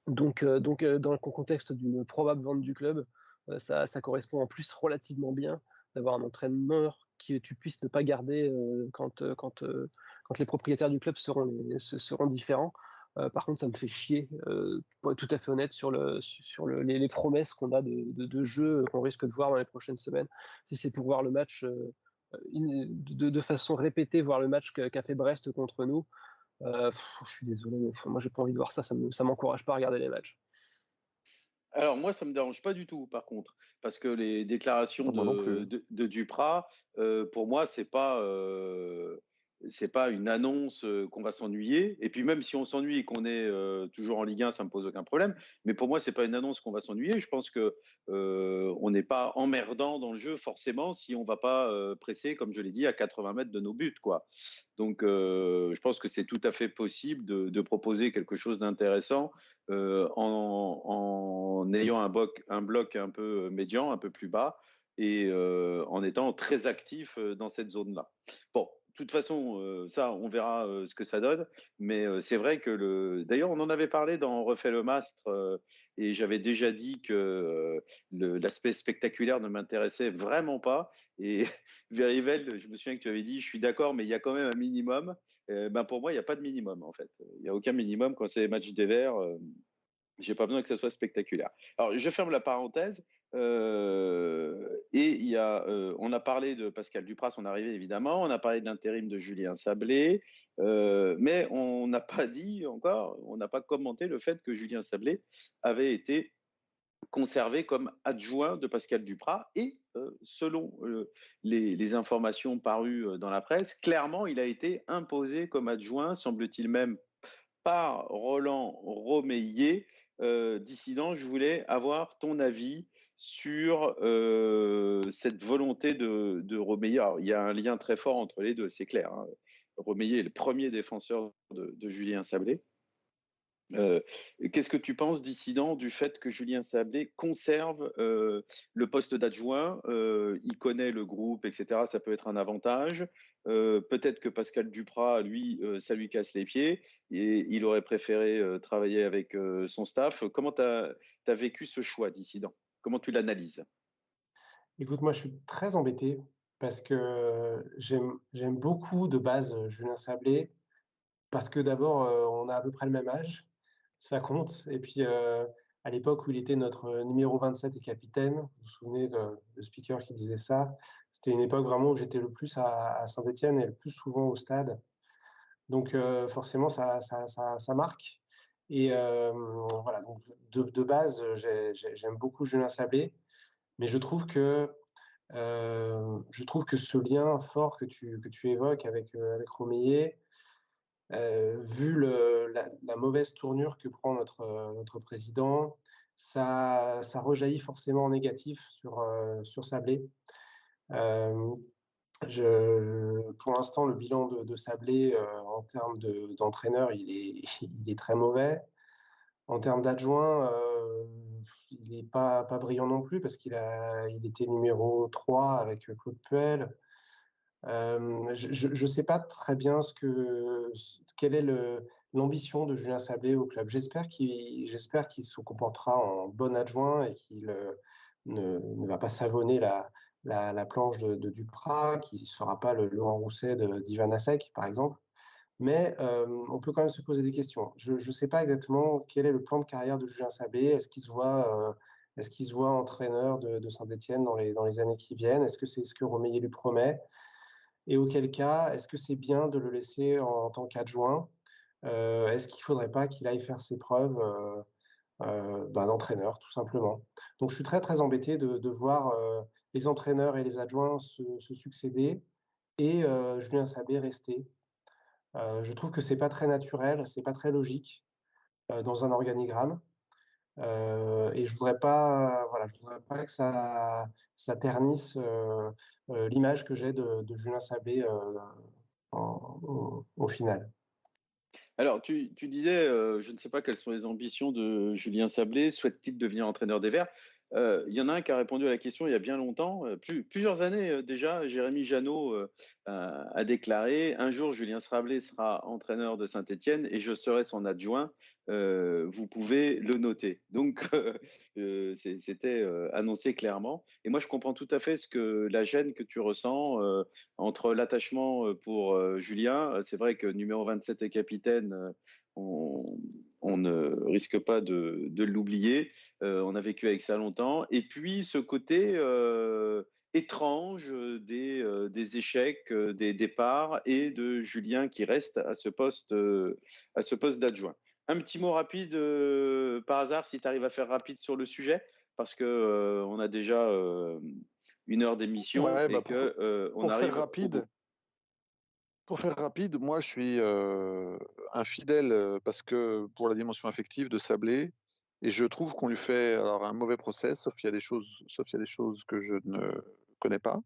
donc, euh, donc euh, dans le contexte d'une probable vente du club, euh, ça, ça correspond en plus relativement bien d'avoir un entraîneur que tu puisses ne pas garder euh, quand, euh, quand, euh, quand les propriétaires du club seront, les, seront différents. Euh, par contre, ça me fait chier, euh, pour être tout à fait honnête, sur, le, sur le, les, les promesses qu'on a de, de, de jeu qu'on risque de voir dans les prochaines semaines. Si c'est pour voir le match... Euh, De, de façon répétée, voir le match qu'a fait Brest contre nous, euh, pff, je suis désolé, mais moi j'ai pas envie de voir ça, ça ne m'encourage pas à regarder les matchs. Alors moi ça me dérange pas du tout par contre, parce que les déclarations de, de, de Dupraz, euh, pour moi c'est pas, euh, c'est pas une annonce qu'on va s'ennuyer, et puis même si on s'ennuie et qu'on est euh, toujours en Ligue un, ça me pose aucun problème, mais pour moi c'est pas une annonce qu'on va s'ennuyer. Je pense que Euh, on n'est pas emmerdant dans le jeu forcément si on ne va pas euh, presser, comme je l'ai dit, à quatre-vingts mètres de nos buts, quoi. Donc euh, je pense que c'est tout à fait possible de, de proposer quelque chose d'intéressant euh, en, en ayant un bloc, un bloc un peu médian, un peu plus bas, et euh, en étant très actif dans cette zone-là. Bon, de toute façon, euh, ça, on verra euh, ce que ça donne, mais euh, c'est vrai que, le... d'ailleurs, on en avait parlé dans Refait le Mastre, euh, et j'avais déjà dit que euh, le, l'aspect spectaculaire ne m'intéressait vraiment pas, et Verivel, je me souviens que tu avais dit, je suis d'accord, mais il y a quand même un minimum. Euh, ben pour moi, il n'y a pas de minimum, en fait. Il n'y a aucun minimum quand c'est les matchs des Verts, euh, j'ai pas besoin que ça soit spectaculaire. Alors, je ferme la parenthèse. Euh, et il y a, euh, on a parlé de Pascal Dupraz, son arrivée évidemment, on a parlé de l'intérim de Julien Sablé, euh, mais on n'a pas dit encore, on n'a pas commenté le fait que Julien Sablé avait été conservé comme adjoint de Pascal Dupraz et euh, selon euh, les, les informations parues dans la presse, clairement il a été imposé comme adjoint, semble-t-il même par Roland Romeyer. Euh, Dissident, je voulais avoir ton avis sur euh, cette volonté de, de Romeyer. Alors, il y a un lien très fort entre les deux, c'est clair, hein. Romeyer est le premier défenseur de, de Julien Sablé. Euh, qu'est-ce que tu penses, Dissident, du fait que Julien Sablé conserve euh, le poste d'adjoint, euh, il connaît le groupe, et cetera. Ça peut être un avantage. Euh, peut-être que Pascal Dupraz, lui, euh, ça lui casse les pieds et il aurait préféré euh, travailler avec euh, son staff. Comment tu as vécu ce choix, Dissident? Comment tu l'analyses? Écoute, moi, je suis très embêté parce que j'aime, j'aime beaucoup de base Julien Sablé parce que d'abord, euh, on a à peu près le même âge. Ça compte. Et puis, euh, à l'époque où il était notre numéro vingt-sept et capitaine, vous vous souvenez de le speaker qui disait ça, c'était une époque vraiment où j'étais le plus à, à Saint-Etienne et le plus souvent au stade. Donc, euh, forcément, ça, ça, ça, ça marque. Et euh, voilà, donc de, de base, j'ai, j'ai, j'aime beaucoup Julien Sablé, mais je trouve que, euh, je trouve que ce lien fort que tu, que tu évoques avec, euh, avec Romeyer, Euh, vu le, la, la mauvaise tournure que prend notre, euh, notre président, ça, ça rejaillit forcément en négatif sur, euh, sur Sablé. Euh, je, pour l'instant, le bilan de, de Sablé euh, en termes de, d'entraîneur, il est, il est très mauvais. En termes d'adjoint, euh, il n'est pas, pas brillant non plus parce qu'il a, il était numéro trois avec Claude Puel. Euh, je ne sais pas très bien ce que, quelle est le, l'ambition de Julien Sablé au club. J'espère qu'il, j'espère qu'il se comportera en bon adjoint et qu'il euh, ne, ne va pas savonner la, la, la planche de, de Dupraz, qu'il ne sera pas le Laurent Rousset de, d'Ivan Asec, par exemple. Mais euh, on peut quand même se poser des questions. Je ne sais pas exactement quel est le plan de carrière de Julien Sablé. Est-ce qu'il se voit... Euh, Est-ce qu'il se voit entraîneur de, de Saint-Etienne dans les, dans les années qui viennent? Est-ce que c'est ce que Romeyer lui promet? Et auquel cas, est-ce que c'est bien de le laisser en, en tant qu'adjoint? euh, Est-ce qu'il ne faudrait pas qu'il aille faire ses preuves euh, euh, ben, d'entraîneur, tout simplement? Donc, je suis très, très embêté de, de voir euh, les entraîneurs et les adjoints se, se succéder et euh, Julien Sablé rester. Euh, je trouve que ce n'est pas très naturel, ce n'est pas très logique euh, dans un organigramme. Euh, et je voudrais pas, voilà, je voudrais pas que ça, ça ternisse euh, euh, l'image que j'ai de, de Julien Sablé euh, en, au, au final. Alors, tu, tu disais, euh, je ne sais pas quelles sont les ambitions de Julien Sablé. Souhaite-t-il devenir entraîneur des Verts? Euh, il y en a un qui a répondu à la question il y a bien longtemps, euh, plus, plusieurs années euh, déjà. Jérémy Janot euh, euh, a déclaré « Un jour, Julien Sablé sera entraîneur de Saint-Etienne et je serai son adjoint. Euh, vous pouvez le noter. » Donc, euh, euh, c'est, c'était euh, annoncé clairement. Et moi, je comprends tout à fait ce que, la gêne que tu ressens euh, entre l'attachement pour euh, Julien. C'est vrai que numéro vingt-sept et capitaine, euh, on… on ne risque pas de, de l'oublier. Euh, on a vécu avec ça longtemps. Et puis, ce côté euh, étrange des, euh, des échecs, euh, des départs et de Julien qui reste à ce poste, euh, à ce poste d'adjoint. Un petit mot rapide, euh, par hasard, si tu arrives à faire rapide sur le sujet, parce qu'on euh, a déjà euh, une heure d'émission. Ouais, et bah qu'on euh, arrive rapide. Pour faire rapide, moi je suis euh, infidèle parce que pour la dimension affective de Sablé, et je trouve qu'on lui fait alors, un mauvais procès, sauf qu'il y a des choses, sauf qu'il y a des choses que je ne connais pas.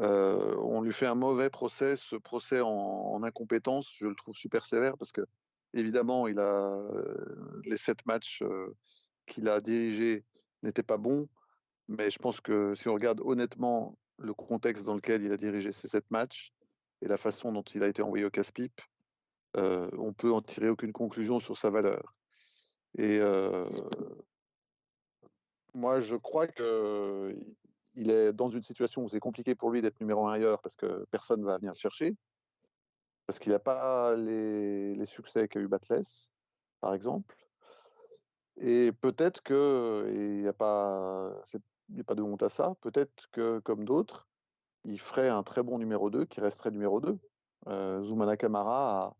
Euh, on lui fait un mauvais procès, ce procès en, en incompétence, je le trouve super sévère parce que évidemment il a les sept matchs euh, qu'il a dirigés n'étaient pas bons, mais je pense que si on regarde honnêtement le contexte dans lequel il a dirigé ces sept matchs, et la façon dont il a été envoyé au casse-pipe, euh, on ne peut en tirer aucune conclusion sur sa valeur. Et euh, moi, je crois qu'il est dans une situation où c'est compliqué pour lui d'être numéro un ailleurs parce que personne ne va venir le chercher, parce qu'il n'a pas les, les succès qu'a eu Batles, par exemple. Et peut-être que, et il n'y a pas, c'est, il n'y a pas de honte à ça, peut-être que, comme d'autres, il ferait un très bon numéro deux qui resterait numéro deux. Euh, Zoumana Camara, à,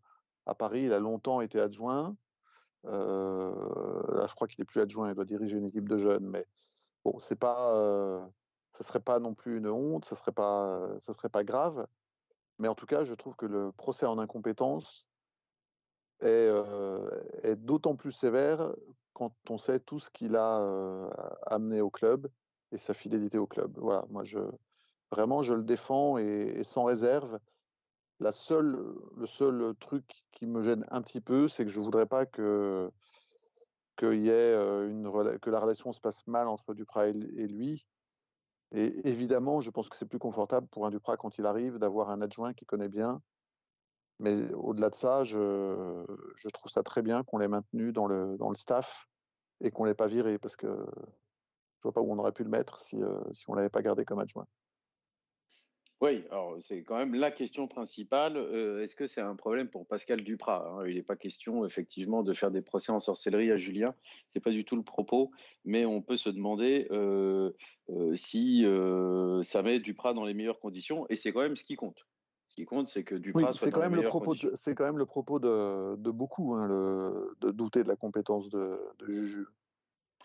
à Paris, il a longtemps été adjoint. Euh, là, je crois qu'il n'est plus adjoint, il doit diriger une équipe de jeunes. Mais bon, c'est pas, euh, ça ne serait pas non plus une honte, ça ne serait pas, euh, ça serait pas grave. Mais en tout cas, je trouve que le procès en incompétence est, euh, est d'autant plus sévère quand on sait tout ce qu'il a euh, amené au club et sa fidélité au club. Voilà, moi, je... Vraiment, je le défends et, et sans réserve. La seule, le seul truc qui me gêne un petit peu, c'est que je ne voudrais pas que, que, y ait une, que la relation se passe mal entre Dupraz et lui. Et évidemment, je pense que c'est plus confortable pour un Dupraz quand il arrive d'avoir un adjoint qui connaît bien. Mais au-delà de ça, je, je trouve ça très bien qu'on l'ait maintenu dans le, dans le staff et qu'on ne l'ait pas viré, parce que je ne vois pas où on aurait pu le mettre si, si on ne l'avait pas gardé comme adjoint. Oui, alors c'est quand même la question principale. Euh, est-ce que c'est un problème pour Pascal Dupraz, hein ? Il n'est pas question effectivement de faire des procès en sorcellerie à Julien. C'est pas du tout le propos, mais on peut se demander euh, euh, si euh, ça met Dupraz dans les meilleures conditions. Et c'est quand même ce qui compte. Ce qui compte, c'est que Dupraz oui, soit dans les meilleures conditions. De, c'est quand même le propos de, de beaucoup, hein, le, de douter de la compétence de, de Juju.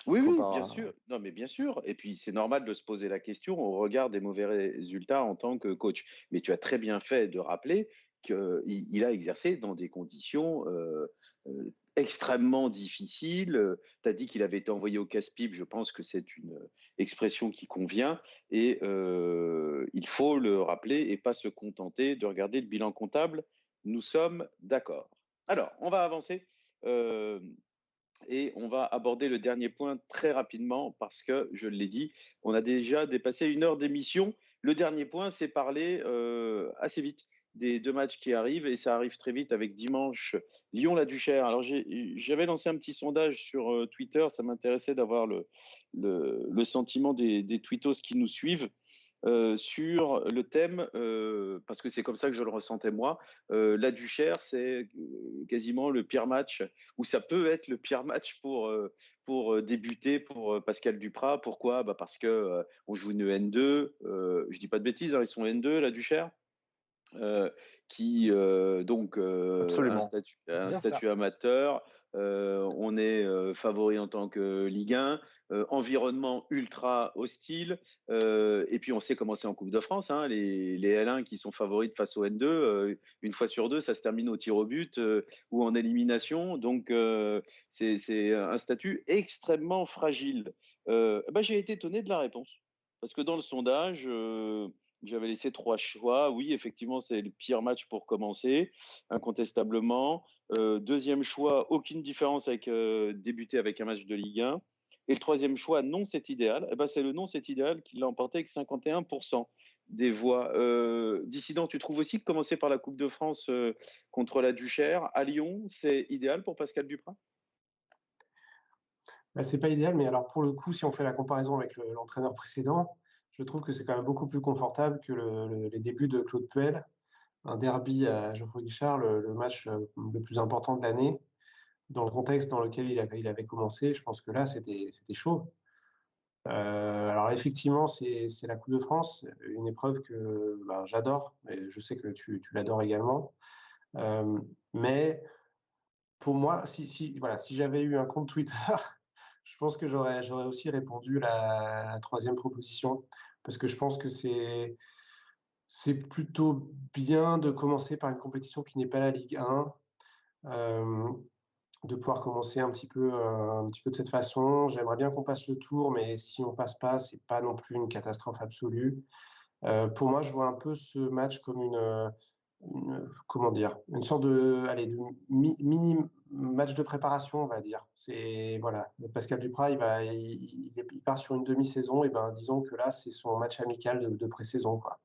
Oui, oui, pas... bien sûr. Non, mais bien sûr. Et puis, c'est normal de se poser la question au regard des mauvais résultats en tant que coach. Mais tu as très bien fait de rappeler qu'il a exercé dans des conditions euh, euh, extrêmement difficiles. Tu as dit qu'il avait été envoyé au casse-pipe. Je pense que c'est une expression qui convient. Et euh, il faut le rappeler et pas se contenter de regarder le bilan comptable. Nous sommes d'accord. Alors, on va avancer. Euh, Et on va aborder le dernier point très rapidement parce que, je l'ai dit, on a déjà dépassé une heure d'émission. Le dernier point, c'est parler euh, assez vite des deux matchs qui arrivent, et ça arrive très vite avec dimanche Lyon-La Duchère. Alors j'ai, j'avais lancé un petit sondage sur euh, Twitter, ça m'intéressait d'avoir le, le, le sentiment des, des twittos qui nous suivent. Euh, sur le thème, euh, parce que c'est comme ça que je le ressentais moi, euh, la Duchère, c'est quasiment le pire match, ou ça peut être le pire match pour, euh, pour débuter pour Pascal Dupraz. Pourquoi ? Bah parce que euh, on joue une N deux, euh, je dis pas de bêtises, hein, ils sont N deux, la Duchère, euh, qui euh, donc euh, a un statut, un statut amateur. Euh, on est euh, favori en tant que euh, Ligue un, euh, environnement ultra hostile, euh, et puis on sait comment c'est en Coupe de France, hein, les, les L un qui sont favoris face au N deux, euh, une fois sur deux ça se termine au tir au but euh, ou en élimination, donc euh, c'est, c'est un statut extrêmement fragile. Euh, bah, j'ai été étonné de la réponse, parce que dans le sondage euh, j'avais laissé trois choix. Oui, effectivement, c'est le pire match pour commencer, incontestablement. Euh, deuxième choix, aucune différence avec euh, débuter avec un match de Ligue un. Et le troisième choix, non, c'est idéal. Eh ben, c'est le non, c'est idéal qui l'a emporté avec cinquante et un pour cent des voix. Euh, Dissident, tu trouves aussi que commencer par la Coupe de France euh, contre la Duchère à Lyon, c'est idéal pour Pascal Dupraz ? Ben, c'est pas idéal, mais alors pour le coup, si on fait la comparaison avec le, l'entraîneur précédent, je trouve que c'est quand même beaucoup plus confortable que le, le, les débuts de Claude Puel. Un derby à Geoffroy Guichard, le, le match le plus important de l'année, dans le contexte dans lequel il, a, il avait commencé. Je pense que là, c'était, c'était chaud. Euh, alors effectivement, c'est, c'est la Coupe de France, une épreuve que ben, j'adore, et je sais que tu, tu l'adores également. Euh, mais pour moi, si, si, voilà, si j'avais eu un compte Twitter, je pense que j'aurais, j'aurais aussi répondu la, la troisième proposition. Parce que je pense que c'est, c'est plutôt bien de commencer par une compétition qui n'est pas la Ligue un, euh, de pouvoir commencer un petit peu, euh, un petit peu de cette façon. J'aimerais bien qu'on passe le tour, mais si on ne passe pas, ce n'est pas non plus une catastrophe absolue. Euh, pour moi, je vois un peu ce match comme une, une comment dire, une sorte de, allez, de mi- mini match de préparation, on va dire. C'est, voilà, Pascal Dupraz, il, va, il, il part sur une demi-saison, et ben, disons que là, c'est son match amical de, de pré-saison, quoi.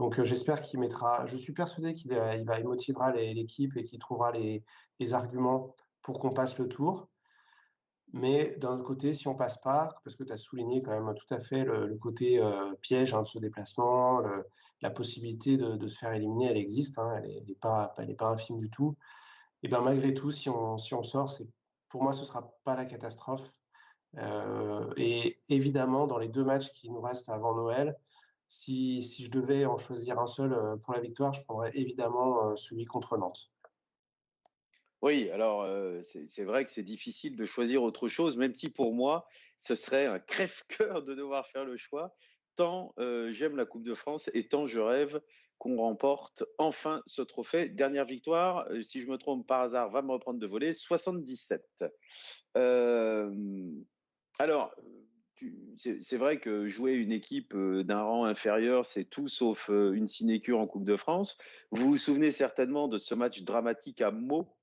Donc, euh, j'espère qu'il mettra... Je suis persuadé qu'il euh, il va, il motivera les, l'équipe et qu'il trouvera les, les arguments pour qu'on passe le tour. Mais d'un autre côté, si on ne passe pas, parce que tu as souligné quand même tout à fait le, le côté euh, piège, hein, de ce déplacement, le, la possibilité de, de se faire éliminer, elle existe, hein, elle n'est pas, pas infime du tout. Et bien malgré tout, si on, si on sort, c'est, pour moi, ce ne sera pas la catastrophe. Euh, et évidemment, dans les deux matchs qui nous restent avant Noël, si, si je devais en choisir un seul pour la victoire, je prendrais évidemment celui contre Nantes. Oui, alors euh, c'est, c'est vrai que c'est difficile de choisir autre chose, même si pour moi, ce serait un crève-cœur de devoir faire le choix. Tant euh, j'aime la Coupe de France et tant je rêve qu'on remporte enfin ce trophée. Dernière victoire, euh, si je me trompe par hasard, va me reprendre de volée, soixante-dix-sept. Euh, alors, c'est vrai que jouer une équipe d'un rang inférieur, c'est tout sauf une sinécure en Coupe de France. Vous vous souvenez certainement de ce match dramatique à Meaux.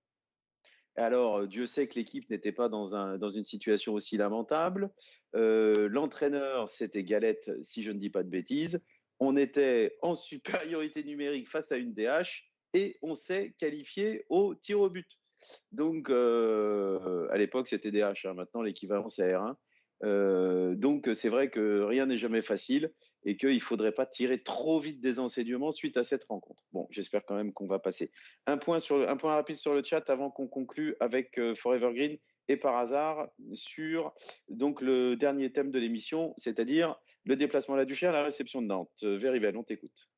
Alors, Dieu sait que l'équipe n'était pas dans, un, dans une situation aussi lamentable. Euh, l'entraîneur, c'était Galette, si je ne dis pas de bêtises. On était en supériorité numérique face à une D H et on s'est qualifié au tir au but. Donc, euh, à l'époque, c'était D H. Hein, maintenant, l'équivalent, c'est R un. Euh, donc c'est vrai que rien n'est jamais facile et qu'il ne faudrait pas tirer trop vite des enseignements suite à cette rencontre. Bon, j'espère quand même qu'on va passer. Un point, sur le, un point rapide sur le chat avant qu'on conclue avec euh, Forever Green et par hasard sur donc, le dernier thème de l'émission, c'est-à-dire le déplacement à la Duchère, la réception de Nantes. Euh, Verivel, on t'écoute.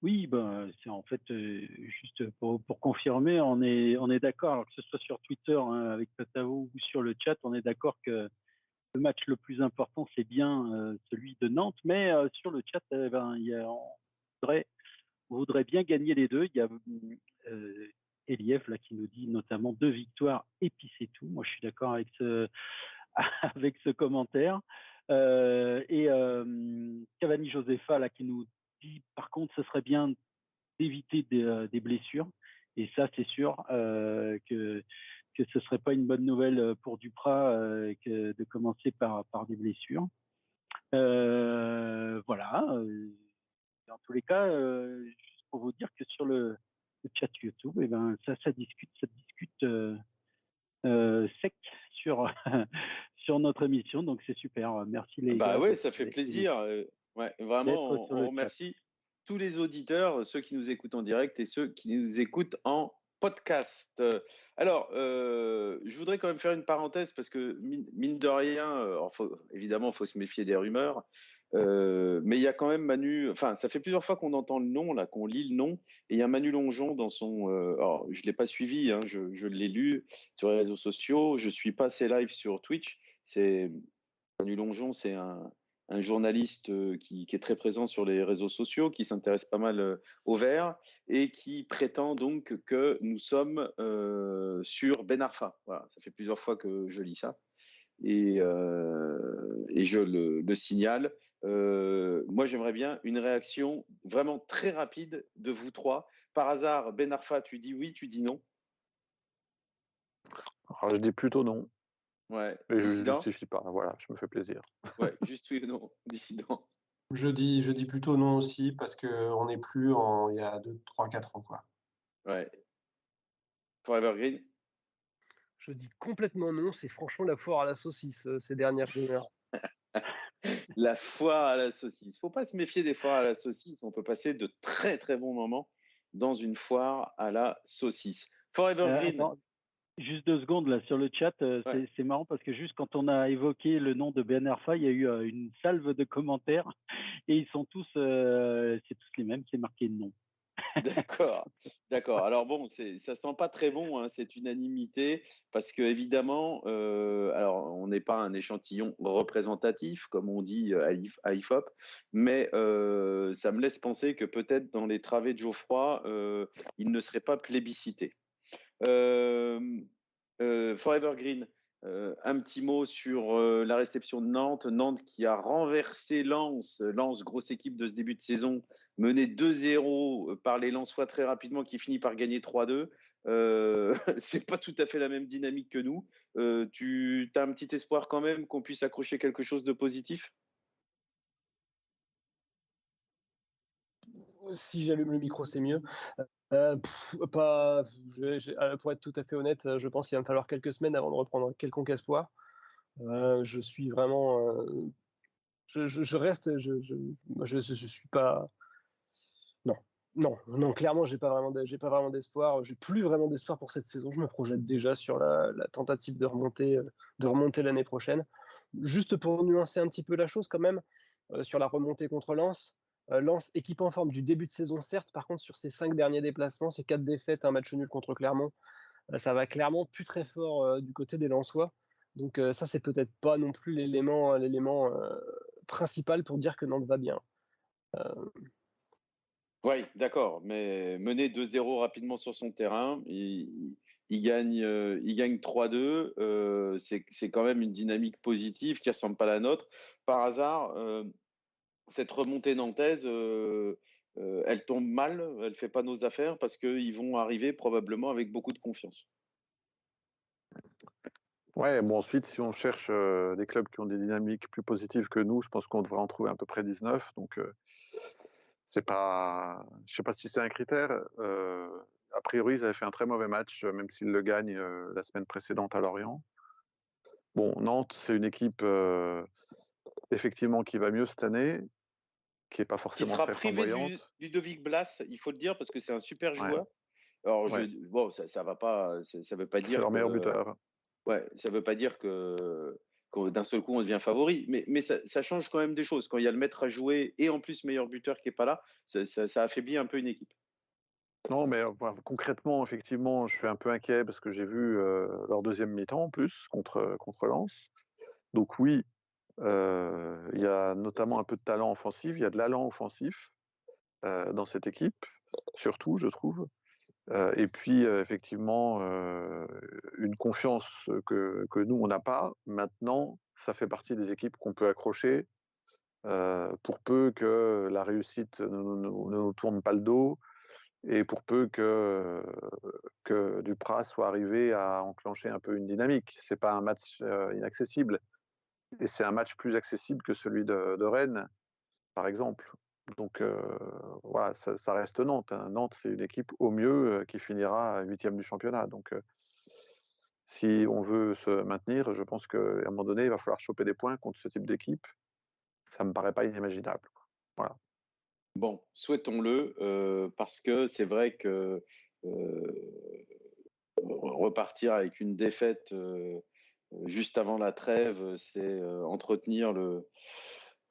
Oui, ben, c'est en fait euh, juste pour, pour confirmer, on est, on est d'accord, alors que ce soit sur Twitter hein, avec Tatao ou sur le chat, on est d'accord que le match le plus important, c'est bien euh, celui de Nantes, mais euh, sur le chat, eh ben, y a, on, voudrait, on voudrait bien gagner les deux. Il y a euh, Eliev là, qui nous dit notamment deux victoires et puis c'est tout. Moi, je suis d'accord avec ce, avec ce commentaire. Euh, et euh, Cavani Josefa là, qui nous dit, par contre, ce serait bien d'éviter des, euh, des blessures. Et ça, c'est sûr euh, que... que ce ne serait pas une bonne nouvelle pour Dupraz euh, que de commencer par, par des blessures. Euh, voilà. Dans tous les cas, euh, juste pour vous dire que sur le, le chat YouTube, eh ben, ça, ça discute, ça discute euh, euh, sec sur, sur notre émission. Donc, c'est super. Merci les bah gars. Bah oui, ça fait plaisir. Ouais, vraiment, on, on remercie chat. Tous les auditeurs, ceux qui nous écoutent en direct et ceux qui nous écoutent en podcast. Alors, euh, je voudrais quand même faire une parenthèse parce que mine de rien, alors faut, évidemment, il faut se méfier des rumeurs, euh, mais il y a quand même Manu, enfin, ça fait plusieurs fois qu'on entend le nom, là, qu'on lit le nom, et il y a Manu Longeon dans son, euh, alors je ne l'ai pas suivi, hein, je, je l'ai lu sur les réseaux sociaux, je ne suis pas ses lives sur Twitch, c'est Manu Longeon, c'est un un journaliste qui, qui est très présent sur les réseaux sociaux, qui s'intéresse pas mal au vert et qui prétend donc que nous sommes euh, sur Ben Arfa. Voilà, ça fait plusieurs fois que je lis ça et, euh, et je le, le signale. Euh, moi, j'aimerais bien une réaction vraiment très rapide de vous trois. Par hasard, Ben Arfa, tu dis oui, tu dis non? Alors, je dis plutôt non. Ouais. Mais je ne justifie pas, voilà, je me fais plaisir. Ouais, juste oui ou non, dissident. Je dis, je dis plutôt non aussi, parce qu'on n'est plus en, il y a deux, trois, quatre ans, quoi. Ouais. Forever Green. Je dis complètement non, c'est franchement la foire à la saucisse euh, ces dernières heures. La foire à la saucisse. Faut pas se méfier des foires à la saucisse, on peut passer de très très bons moments dans une foire à la saucisse. Forever euh, Green. Non. Juste deux secondes là sur le chat, euh, ouais. c'est, c'est marrant parce que juste quand on a évoqué le nom de Ben Arfa, il y a eu euh, une salve de commentaires et ils sont tous, euh, c'est tous les mêmes, c'est marqué non. D'accord, d'accord. Alors bon, c'est, ça sent pas très bon hein, cette unanimité parce que évidemment, euh, alors on n'est pas un échantillon représentatif comme on dit à I F O P, mais euh, ça me laisse penser que peut-être dans les travées de Geoffroy, euh, il ne serait pas plébiscité. Euh, euh, Forever Green, euh, un petit mot sur euh, la réception de Nantes. Nantes qui a renversé Lens. Lens, grosse équipe de ce début de saison, menée deux zéro par les Lensois très rapidement, qui finit par gagner trois deux. Euh, c'est pas tout à fait la même dynamique que nous. Euh, tu as un petit espoir quand même qu'on puisse accrocher quelque chose de positif ? Si j'allume le micro, c'est mieux. Euh, pff, pas, je, je, pour être tout à fait honnête, je pense qu'il va me falloir quelques semaines avant de reprendre quelconque espoir. Euh, je suis vraiment, euh, je, je, je reste, je, je, je, je, je suis pas, non, non, non. Clairement, j'ai pas vraiment, j'ai pas vraiment d'espoir. J'ai plus vraiment d'espoir pour cette saison. Je me projette déjà sur la, la tentative de remonter, de remonter l'année prochaine. Juste pour nuancer un petit peu la chose, quand même, euh, sur la remontée contre Lens. Lens, équipe en forme du début de saison, certes, par contre, sur ses cinq derniers déplacements, ses quatre défaites, un match nul contre Clermont, ça va clairement plus très fort euh, du côté des Lensois. Donc euh, ça, c'est peut-être pas non plus l'élément, l'élément euh, principal pour dire que Nantes va bien. Euh... Oui, d'accord, mais mener deux zéro rapidement sur son terrain, il, Ils gagnent, euh, ils gagnent trois deux. Euh, c'est, c'est quand même une dynamique positive qui ne ressemble pas à la nôtre. Par hasard, euh, cette remontée nantaise, euh, euh, elle tombe mal, elle ne fait pas nos affaires parce qu'ils vont arriver probablement avec beaucoup de confiance. Ouais, bon, ensuite, si on cherche euh, des clubs qui ont des dynamiques plus positives que nous, je pense qu'on devrait en trouver à peu près dix-neuf. Donc, euh, c'est pas, je ne sais pas si c'est un critère. Euh, a priori, ils avaient fait un très mauvais match, euh, même s'ils le gagnent euh, la semaine précédente à Lorient. Bon, Nantes, c'est une équipe euh, effectivement qui va mieux cette année, qui n'est pas forcément très flamboyante. Il sera privé du Ludovic Blas, il faut le dire, parce que c'est un super joueur. Ouais. Alors, ouais. Je, bon, ça ne va pas, ça, ça veut pas dire. C'est leur meilleur buteur. Euh, Ouais, ça ne veut pas dire que, que d'un seul coup on devient favori, mais, mais ça, ça change quand même des choses. Quand il y a le maître à jouer et en plus meilleur buteur qui n'est pas là, ça, ça, ça affaiblit un peu une équipe. Non, mais bah, concrètement, effectivement, je suis un peu inquiet parce que j'ai vu euh, leur deuxième mi-temps en plus contre, contre Lens. Donc oui, euh, il y a notamment un peu de talent offensif, il y a de l'allant offensif euh, dans cette équipe, surtout, je trouve. Euh, et puis, euh, effectivement, euh, une confiance que, que nous, on n'a pas. Maintenant, ça fait partie des équipes qu'on peut accrocher euh, pour peu que la réussite ne nous, nous tourne pas le dos et pour peu que, que Dupraz soit arrivé à enclencher un peu une dynamique. Ce n'est pas un match euh, inaccessible. Et c'est un match plus accessible que celui de, de Rennes, par exemple. Donc euh, voilà, ça, ça reste Nantes. Hein. Nantes, c'est une équipe au mieux euh, qui finira huitième du championnat. Donc euh, si on veut se maintenir, je pense qu'à un moment donné, il va falloir choper des points contre ce type d'équipe. Ça ne me paraît pas inimaginable. Voilà. Bon, souhaitons-le, euh, parce que c'est vrai que euh, repartir avec une défaite euh, juste avant la trêve, c'est euh, entretenir le...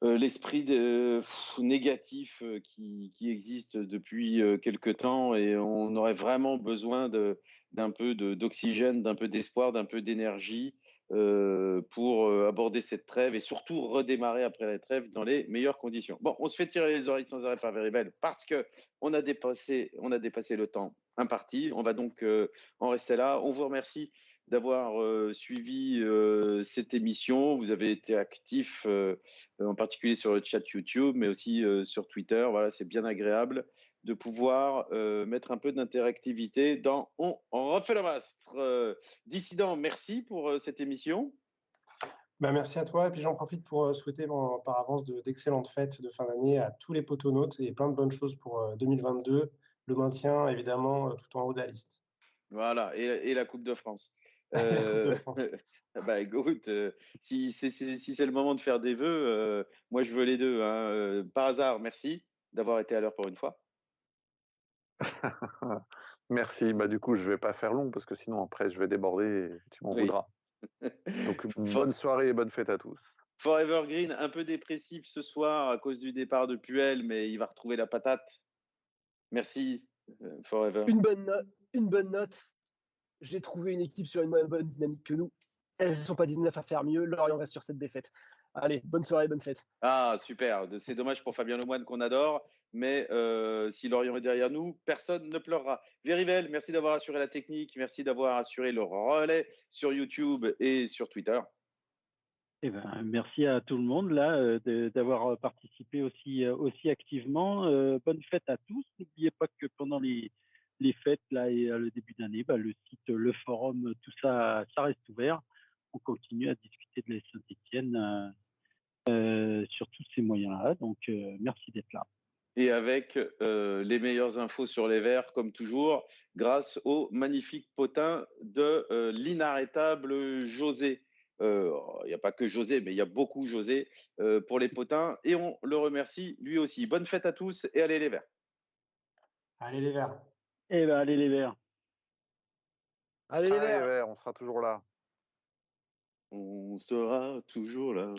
Euh, l'esprit de, euh, pff, négatif euh, qui, qui existe depuis euh, quelque temps, et on aurait vraiment besoin de, d'un peu de, d'oxygène, d'un peu d'espoir, d'un peu d'énergie euh, pour euh, aborder cette trêve et surtout redémarrer après la trêve dans les meilleures conditions. Bon, on se fait tirer les oreilles sans arrêt par Verivel parce qu'on a dépassé, on a dépassé le temps imparti. On va donc euh, en rester là. On vous remercie d'avoir euh, suivi euh, cette émission. Vous avez été actifs, euh, en particulier sur le chat YouTube, mais aussi euh, sur Twitter. Voilà, c'est bien agréable de pouvoir euh, mettre un peu d'interactivité dans « On refait le mastre euh, ». Dissident, merci pour euh, cette émission. Ben, merci à toi. Et puis j'en profite pour euh, souhaiter bon, par avance de, d'excellentes fêtes de fin d'année à tous les poteaux nôtres et plein de bonnes choses pour euh, deux mille vingt-deux. Le maintien, évidemment, euh, tout en haut de la liste. Voilà, et, et la Coupe de France. Euh, bah écoute, euh, si, si, si, si c'est le moment de faire des vœux, euh, moi je veux les deux. Hein. Euh, par hasard, merci d'avoir été à l'heure pour une fois. Merci. Bah du coup, je vais pas faire long parce que sinon après je vais déborder. Et tu m'en oui. voudras. Donc bonne soirée et bonne fête à tous. Forever Green, un peu dépressif ce soir à cause du départ de Puel, mais il va retrouver la patate. Merci euh, Forever. Une bonne note. Une bonne note. J'ai trouvé une équipe sur une moins bonne dynamique que nous. Elles ne sont pas dix-neuf à faire mieux. Lorient reste sur cette défaite. Allez, bonne soirée, bonne fête. Ah, super. C'est dommage pour Fabien Lemoine qu'on adore. Mais euh, si Lorient est derrière nous, personne ne pleurera. Verivel, merci d'avoir assuré la technique. Merci d'avoir assuré le relais sur YouTube et sur Twitter. Eh ben, merci à tout le monde là euh, d'avoir participé aussi, euh, aussi activement. Euh, bonne fête à tous. N'oubliez pas que pendant les... les fêtes là et le début d'année, bah, le site, le forum, tout ça, ça reste ouvert. On continue à discuter de la Saint-Étienne euh, euh, sur tous ces moyens-là. Donc, euh, merci d'être là. Et avec euh, les meilleures infos sur les verts, comme toujours, grâce au magnifique potin de euh, l'inarrêtable José. Il euh, n'y a pas que José, mais il y a beaucoup José euh, pour les potins. Et on le remercie lui aussi. Bonne fête à tous et allez les verts. Allez les verts. Eh bien, allez les verts. Allez les verts. Allez les verts, on sera toujours là. On sera toujours là.